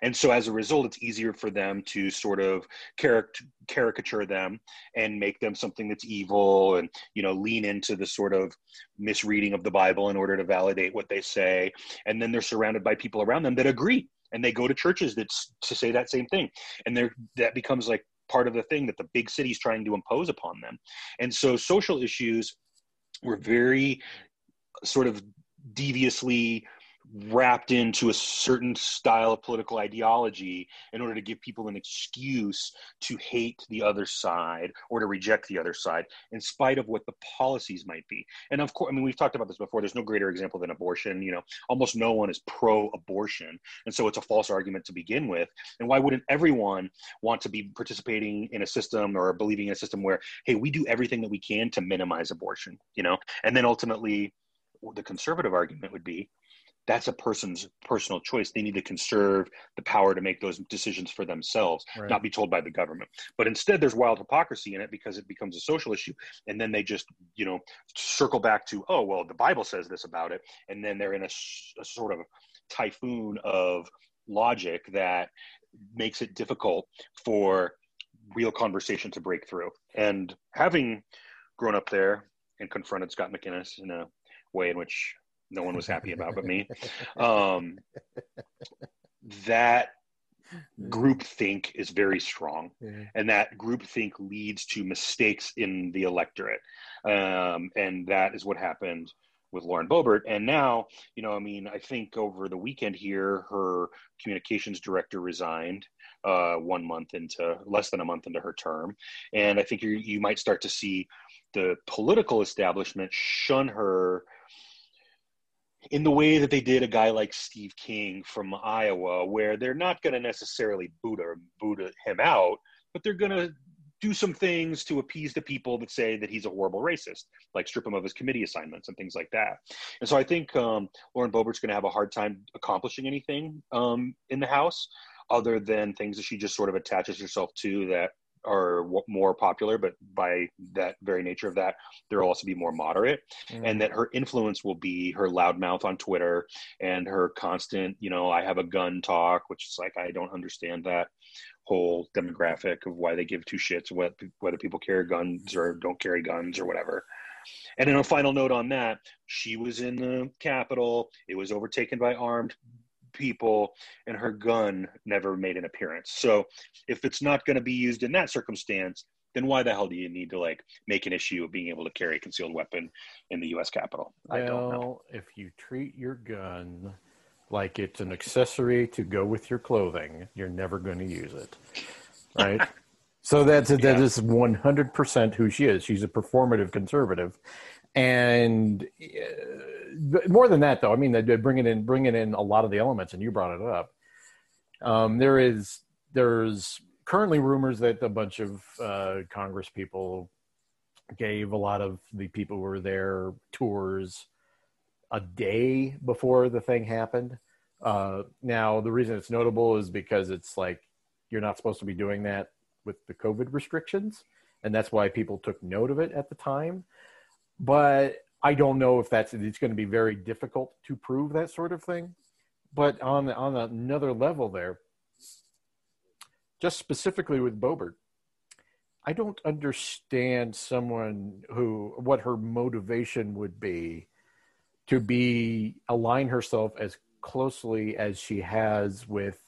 And so as a result, it's easier for them to sort of caricature them and make them something that's evil and, lean into the sort of misreading of the Bible in order to validate what they say. And then they're surrounded by people around them that agree. And they go to churches to say that same thing. And that becomes like part of the thing that the big city's trying to impose upon them. And so social issues were very sort of deviously wrapped into a certain style of political ideology in order to give people an excuse to hate the other side or to reject the other side in spite of what the policies might be. And of course, I mean, we've talked about this before. There's no greater example than abortion. Almost no one is pro-abortion. And so it's a false argument to begin with. And why wouldn't everyone want to be participating in a system or believing in a system where, hey, we do everything that we can to minimize abortion? And then ultimately the conservative argument would be, that's a person's personal choice. They need to conserve the power to make those decisions for themselves, not be told by the government. But instead, there's wild hypocrisy in it because it becomes a social issue. And then they just, you know, circle back to, oh, well, the Bible says this about it. And then they're in a sort of typhoon of logic that makes it difficult for real conversation to break through. And having grown up there and confronted Scott McInnes in a way in which no one was happy about but me. That groupthink is very strong. Yeah. And that groupthink leads to mistakes in the electorate. And that is what happened with Lauren Boebert. And now, you know, I mean, I think over the weekend here, her communications director resigned 1 month into, less than a month into her term. And I think you might start to see the political establishment shun her in the way that they did a guy like Steve King from Iowa, where they're not going to necessarily boot him out, but they're going to do some things to appease the people that say that he's a horrible racist, like strip him of his committee assignments and things like that. And so I think Lauren Boebert's going to have a hard time accomplishing anything in the House, other than things that she just sort of attaches herself to that are more popular, but by that very nature of that, there'll also be more moderate, and that her influence will be her loudmouth on Twitter and her constant, you know, I have a gun talk, which is like, I don't understand that whole demographic of why they give two shits, whether people carry guns or don't carry guns or whatever. And then a final note on that, she was in the Capitol. It was overtaken by armed people, and her gun never made an appearance. So if it's not going to be used in that circumstance, then why the hell do you need to like make an issue of being able to carry a concealed weapon in the U.S. Capitol? Well, I don't know. If you treat your gun like it's an accessory to go with your clothing, you're never going to use it, right? So that is 100% who she is. She's a performative conservative. And more than that, though, I mean, they bringing in a lot of the elements, and you brought it up. There's currently rumors that a bunch of Congress people gave a lot of the people who were there tours a day before the thing happened. Now, the reason it's notable is because it's like you're not supposed to be doing that with the COVID restrictions, and that's why people took note of it at the time. But I don't know if it's going to be very difficult to prove that sort of thing. But on another level there, just specifically with Boebert, I don't understand someone what her motivation would be to align herself as closely as she has with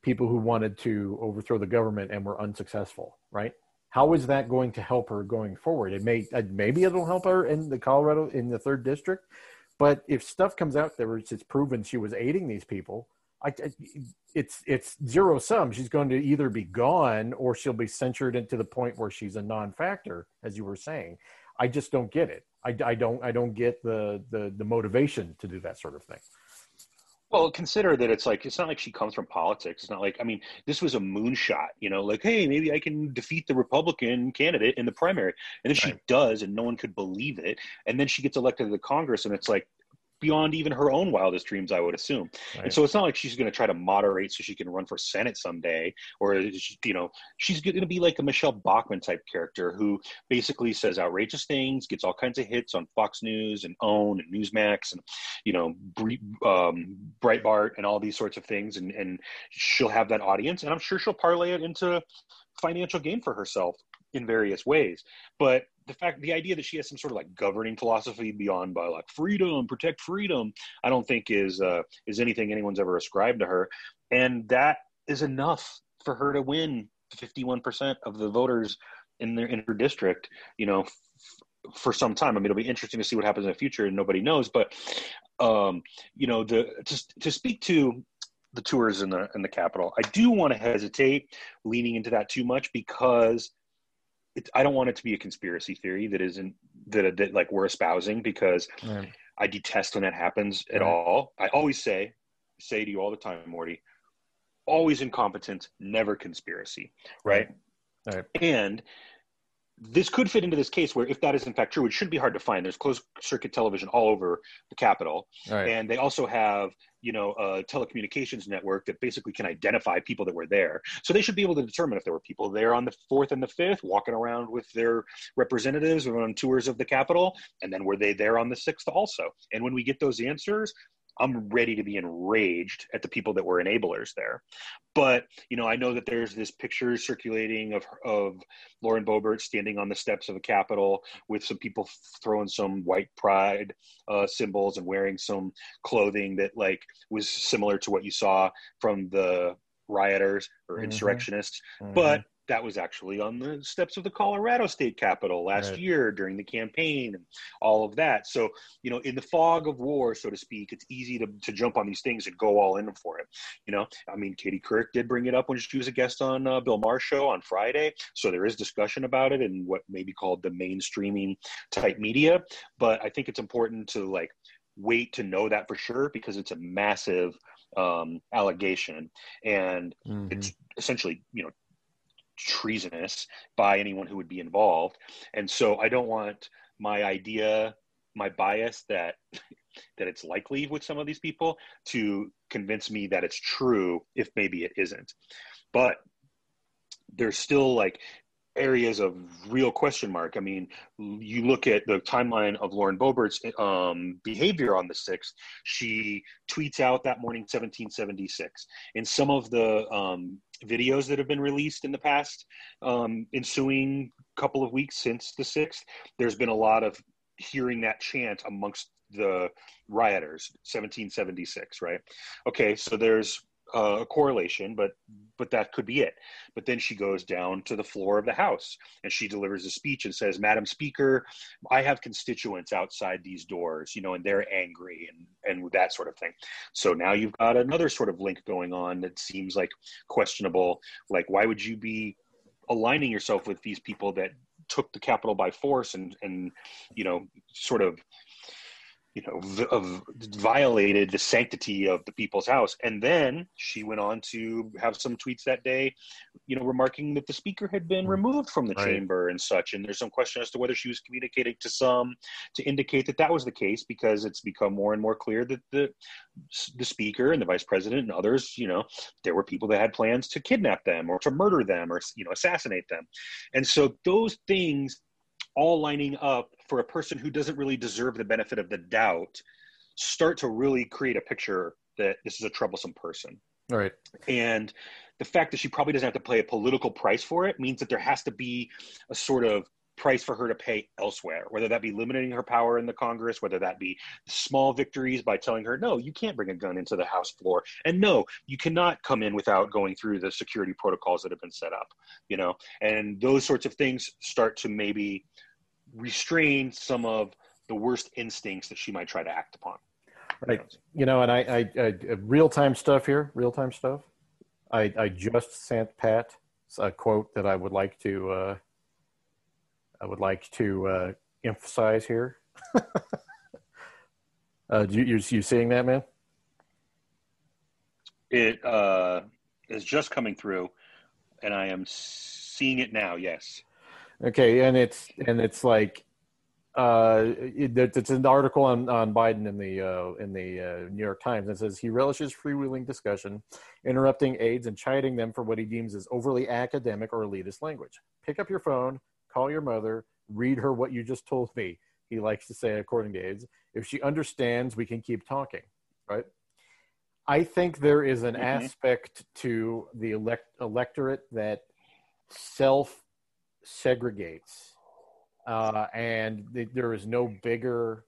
people who wanted to overthrow the government and were unsuccessful, right? How is that going to help her going forward? Maybe it'll help her in the Colorado, in the 3rd district. But if stuff comes out there, it's proven she was aiding these people. It's zero sum. She's going to either be gone or she'll be censured into the point where she's a non-factor, as you were saying. I just don't get it. I don't get the motivation to do that sort of thing. Well, consider that it's not like she comes from politics. It's not like, I mean, this was a moonshot, you know, like, hey, maybe I can defeat the Republican candidate in the primary. And then she does, and no one could believe it. And then she gets elected to the Congress, and it's like beyond even her own wildest dreams, I would assume. Right. And so it's not like she's going to try to moderate so she can run for Senate someday, or, you know, she's going to be like a Michelle Bachmann type character who basically says outrageous things, gets all kinds of hits on Fox News and OWN and Newsmax and, you know, Breitbart and all these sorts of things. And she'll have that audience, and I'm sure she'll parlay it into financial gain for herself in various ways. But the idea that she has some sort of like governing philosophy beyond by like protect freedom, I don't think is anything anyone's ever ascribed to her. And that is enough for her to win 51% of the voters in her district, you know, for some time. I mean, it'll be interesting to see what happens in the future, and nobody knows, but you know, to speak to the tours in the Capitol, I do want to hesitate leaning into that too much, because I don't want it to be a conspiracy theory that like we're espousing, because I detest when that happens at all. I always say to you all the time, Morty, always incompetence, never conspiracy. Right. And this could fit into this case where, if that is in fact true, it should be hard to find. There's closed circuit television all over the Capitol. Right. And they also have, you know, a telecommunications network that basically can identify people that were there. So they should be able to determine if there were people there on the 4th and the 5th walking around with their representatives or on tours of the Capitol. And then were they there on the 6th also? And when we get those answers, I'm ready to be enraged at the people that were enablers there. But, you know, I know that there's this picture circulating of Lauren Boebert standing on the steps of a Capitol with some people throwing some white pride symbols and wearing some clothing that, like, was similar to what you saw from the rioters or insurrectionists. Mm-hmm. Mm-hmm. But that was actually on the steps of the Colorado State Capitol last year during the campaign and all of that. So, you know, in the fog of war, so to speak, it's easy to jump on these things and go all in for it. You know, I mean, Katie Couric did bring it up when she was a guest on Bill Maher's show on Friday. So there is discussion about it in what may be called the mainstreaming type media. But I think it's important to, like, wait to know that for sure, because it's a massive allegation. And it's essentially, you know, treasonous by anyone who would be involved. And so I don't want my idea, my bias that it's likely with some of these people to convince me that it's true if maybe it isn't. But there's still, like, areas of real question mark. I mean, you look at the timeline of Lauren Boebert's behavior on the 6th. She tweets out that morning 1776. In some of the videos that have been released in the past ensuing couple of weeks since the 6th, there's been a lot of hearing that chant amongst the rioters, 1776, right? Okay, so there's a correlation, but that could be it. But then she goes down to the floor of the House and she delivers a speech and says, "Madam Speaker, I have constituents outside these doors, you know, and they're angry," and that sort of thing. So now you've got another sort of link going on that seems, like, questionable. Like, why would you be aligning yourself with these people that took the Capitol by force and you know, sort of, you know, violated the sanctity of the people's house? And then she went on to have some tweets that day, you know, remarking that the speaker had been removed from the chamber and such. And there's some question as to whether she was communicating to some to indicate that that was the case, because it's become more and more clear that the speaker and the vice president and others, you know, there were people that had plans to kidnap them or to murder them or, you know, assassinate them. And so those things all lining up for a person who doesn't really deserve the benefit of the doubt start to really create a picture that this is a troublesome person. All right. And the fact that she probably doesn't have to pay a political price for it means that there has to be a sort of price for her to pay elsewhere, whether that be limiting her power in the Congress, whether that be small victories by telling her, no, you can't bring a gun into the House floor. And no, you cannot come in without going through the security protocols that have been set up, you know, and those sorts of things start to maybe restrain some of the worst instincts that she might try to act upon. Right. You know, and I real-time stuff here, real-time stuff. I just sent Pat a quote that I would like to emphasize here. you seeing that, man? It is just coming through, and I am seeing it now. Yes. Okay, and it's like it's an article on Biden in the New York Times that says he relishes freewheeling discussion, interrupting aides and chiding them for what he deems as overly academic or elitist language. Pick up your phone, call your mother, read her what you just told me, he likes to say, according to aides. If she understands, we can keep talking, right? I think there is an aspect to the electorate that self segregates, and there is no bigger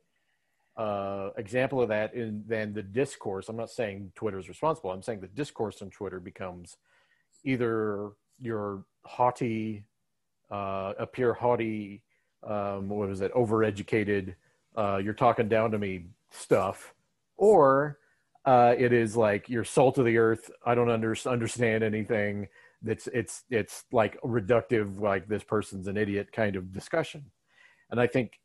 example of that than the discourse. I'm not saying Twitter is responsible. I'm saying the discourse on Twitter becomes either your haughty, appear haughty, what was it, overeducated, you're talking down to me stuff, or it is like your salt of the earth. I don't understand anything. It's like reductive, like this person's an idiot kind of discussion. And I think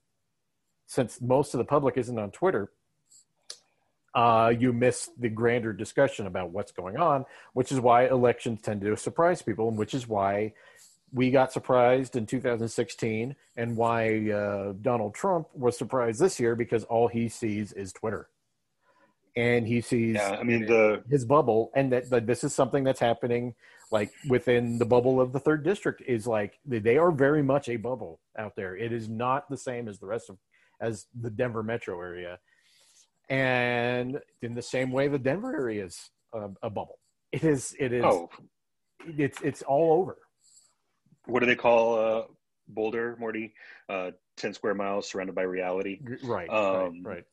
since most of the public isn't on Twitter, you miss the grander discussion about what's going on, which is why elections tend to surprise people, and which is why we got surprised in 2016 and why Donald Trump was surprised this year, because all he sees is Twitter. And he sees his bubble, and that this is something that's happening like within the bubble of the 3rd District. Is like they are very much a bubble out there. It is not the same as the rest of as the Denver metro area. And in the same way, the Denver area is a bubble. It's all over. What do they call Boulder, Morty? 10 square miles surrounded by reality. Right.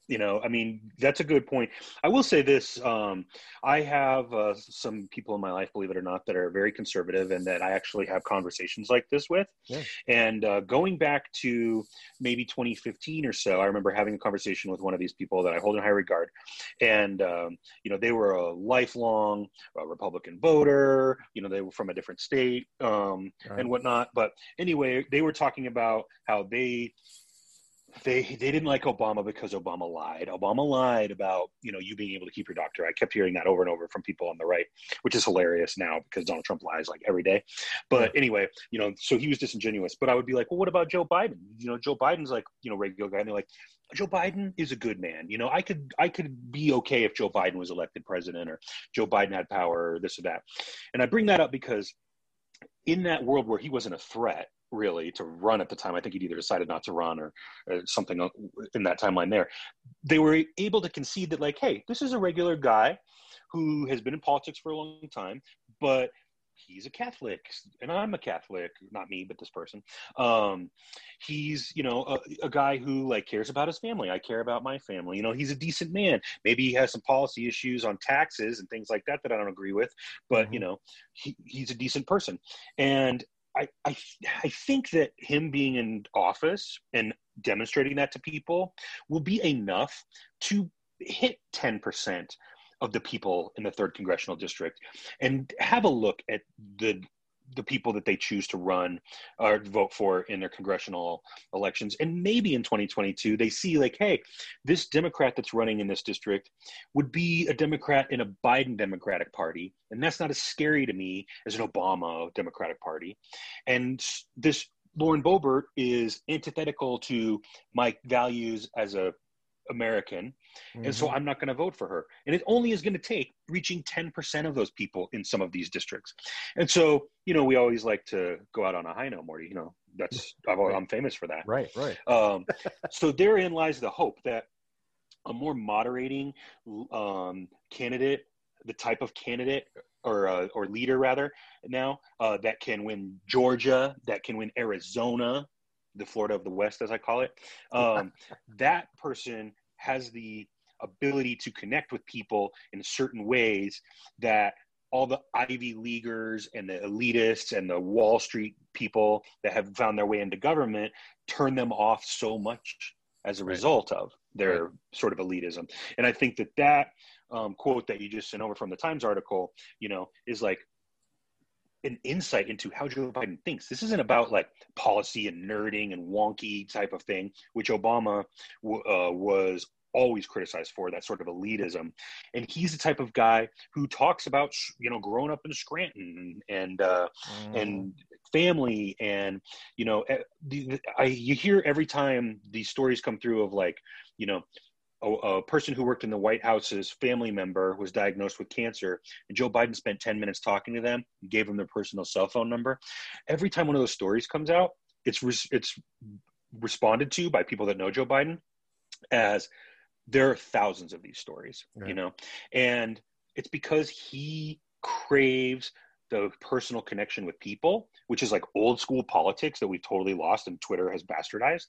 You know, I mean, that's a good point. I will say this. I have some people in my life, believe it or not, that are very conservative and that I actually have conversations like this with. Yeah. And going back to maybe 2015 or so, I remember having a conversation with one of these people that I hold in high regard. And, you know, they were a lifelong Republican voter. You know, they were from a different state and whatnot. But anyway, they were talking about how they didn't like Obama because Obama lied. Obama lied about, you know, you being able to keep your doctor. I kept hearing that over and over from people on the right, which is hilarious now because Donald Trump lies like every day. But anyway, you know, so he was disingenuous. But I would be like, well, what about Joe Biden? You know, Joe Biden's like, you know, regular guy. And they're like, Joe Biden is a good man. You know, I could be okay if Joe Biden was elected president or Joe Biden had power or this or that. And I bring that up because in that world where he wasn't a threat, really, to run at the time. I think he'd either decided not to run or something in that timeline there. They were able to concede that, like, hey, this is a regular guy who has been in politics for a long time, but he's a Catholic, and I'm a Catholic, not me, but this person. He's, you know, a guy who, like, cares about his family. I care about my family. You know, he's a decent man. Maybe he has some policy issues on taxes and things like that that I don't agree with, but, you know, he's a decent person. And I think that him being in office and demonstrating that to people will be enough to hit 10% of the people in the 3rd Congressional District and have a look at the people that they choose to run or vote for in their congressional elections. And maybe in 2022, they see like, hey, this Democrat that's running in this district would be a Democrat in a Biden Democratic Party. And that's not as scary to me as an Obama Democratic Party. And this Lauren Boebert is antithetical to my values as a American. And so I'm not going to vote for her. And it only is going to take reaching 10% of those people in some of these districts. And so, you know, we always like to go out on a high note, Morty, you know, that's, I'm famous for that. Right. So therein lies the hope that a more moderating candidate, the type of candidate or leader rather now that can win Georgia, that can win Arizona, the Florida of the West, as I call it, that person has the ability to connect with people in certain ways that all the Ivy Leaguers and the elitists and the Wall Street people that have found their way into government turn them off so much as a result of their sort of elitism. And I think that quote that you just sent over from the Times article, you know, is like an insight into how Joe Biden thinks. This isn't about like policy and nerding and wonky type of thing, which Obama was always criticized for, that sort of elitism. And he's the type of guy who talks about, you know, growing up in Scranton and family. And, you know, you hear every time these stories come through of like, you know, a person who worked in the White House's family member was diagnosed with cancer, and Joe Biden spent 10 minutes talking to them, gave them their personal cell phone number. Every time one of those stories comes out, it's responded to by people that know Joe Biden as there are thousands of these stories, you know, and it's because he craves the personal connection with people, which is like old school politics that we've totally lost and Twitter has bastardized.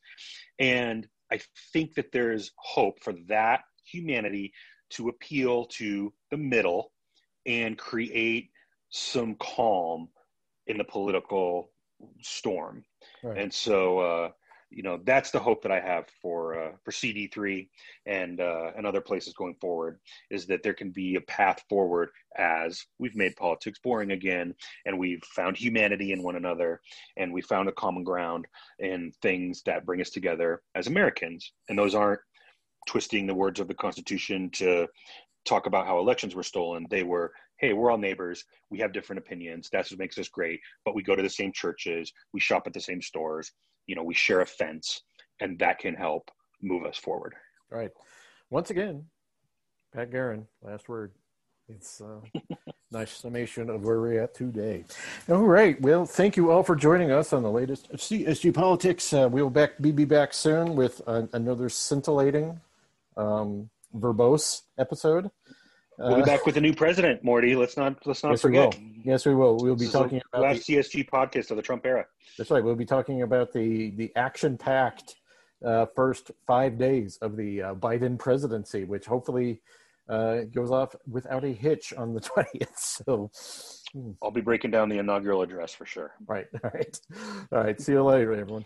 And I think that there is hope for that humanity to appeal to the middle and create some calm in the political storm. And so, you know, that's the hope that I have for CD3 and other places going forward, is that there can be a path forward as we've made politics boring again, and we've found humanity in one another, and we found a common ground in things that bring us together as Americans. And those aren't twisting the words of the Constitution to talk about how elections were stolen. They were, hey, we're all neighbors, we have different opinions, that's what makes us great, but we go to the same churches, we shop at the same stores, you know, we share a fence, and that can help move us forward. All right. Once again, Pat Guerin, last word. It's nice summation of where we're at today. All right. Well, thank you all for joining us on the latest of CSG Politics. We'll be back soon with another scintillating, verbose episode. We'll be back with a new president, Morty. Let's not forget. Yes, we will. We'll be talking about last CSG podcast of the Trump era. That's right. We'll be talking about the action-packed first 5 days of the Biden presidency, which hopefully goes off without a hitch on the 20th. So I'll be breaking down the inaugural address for sure. Right. All right. See you later, everyone.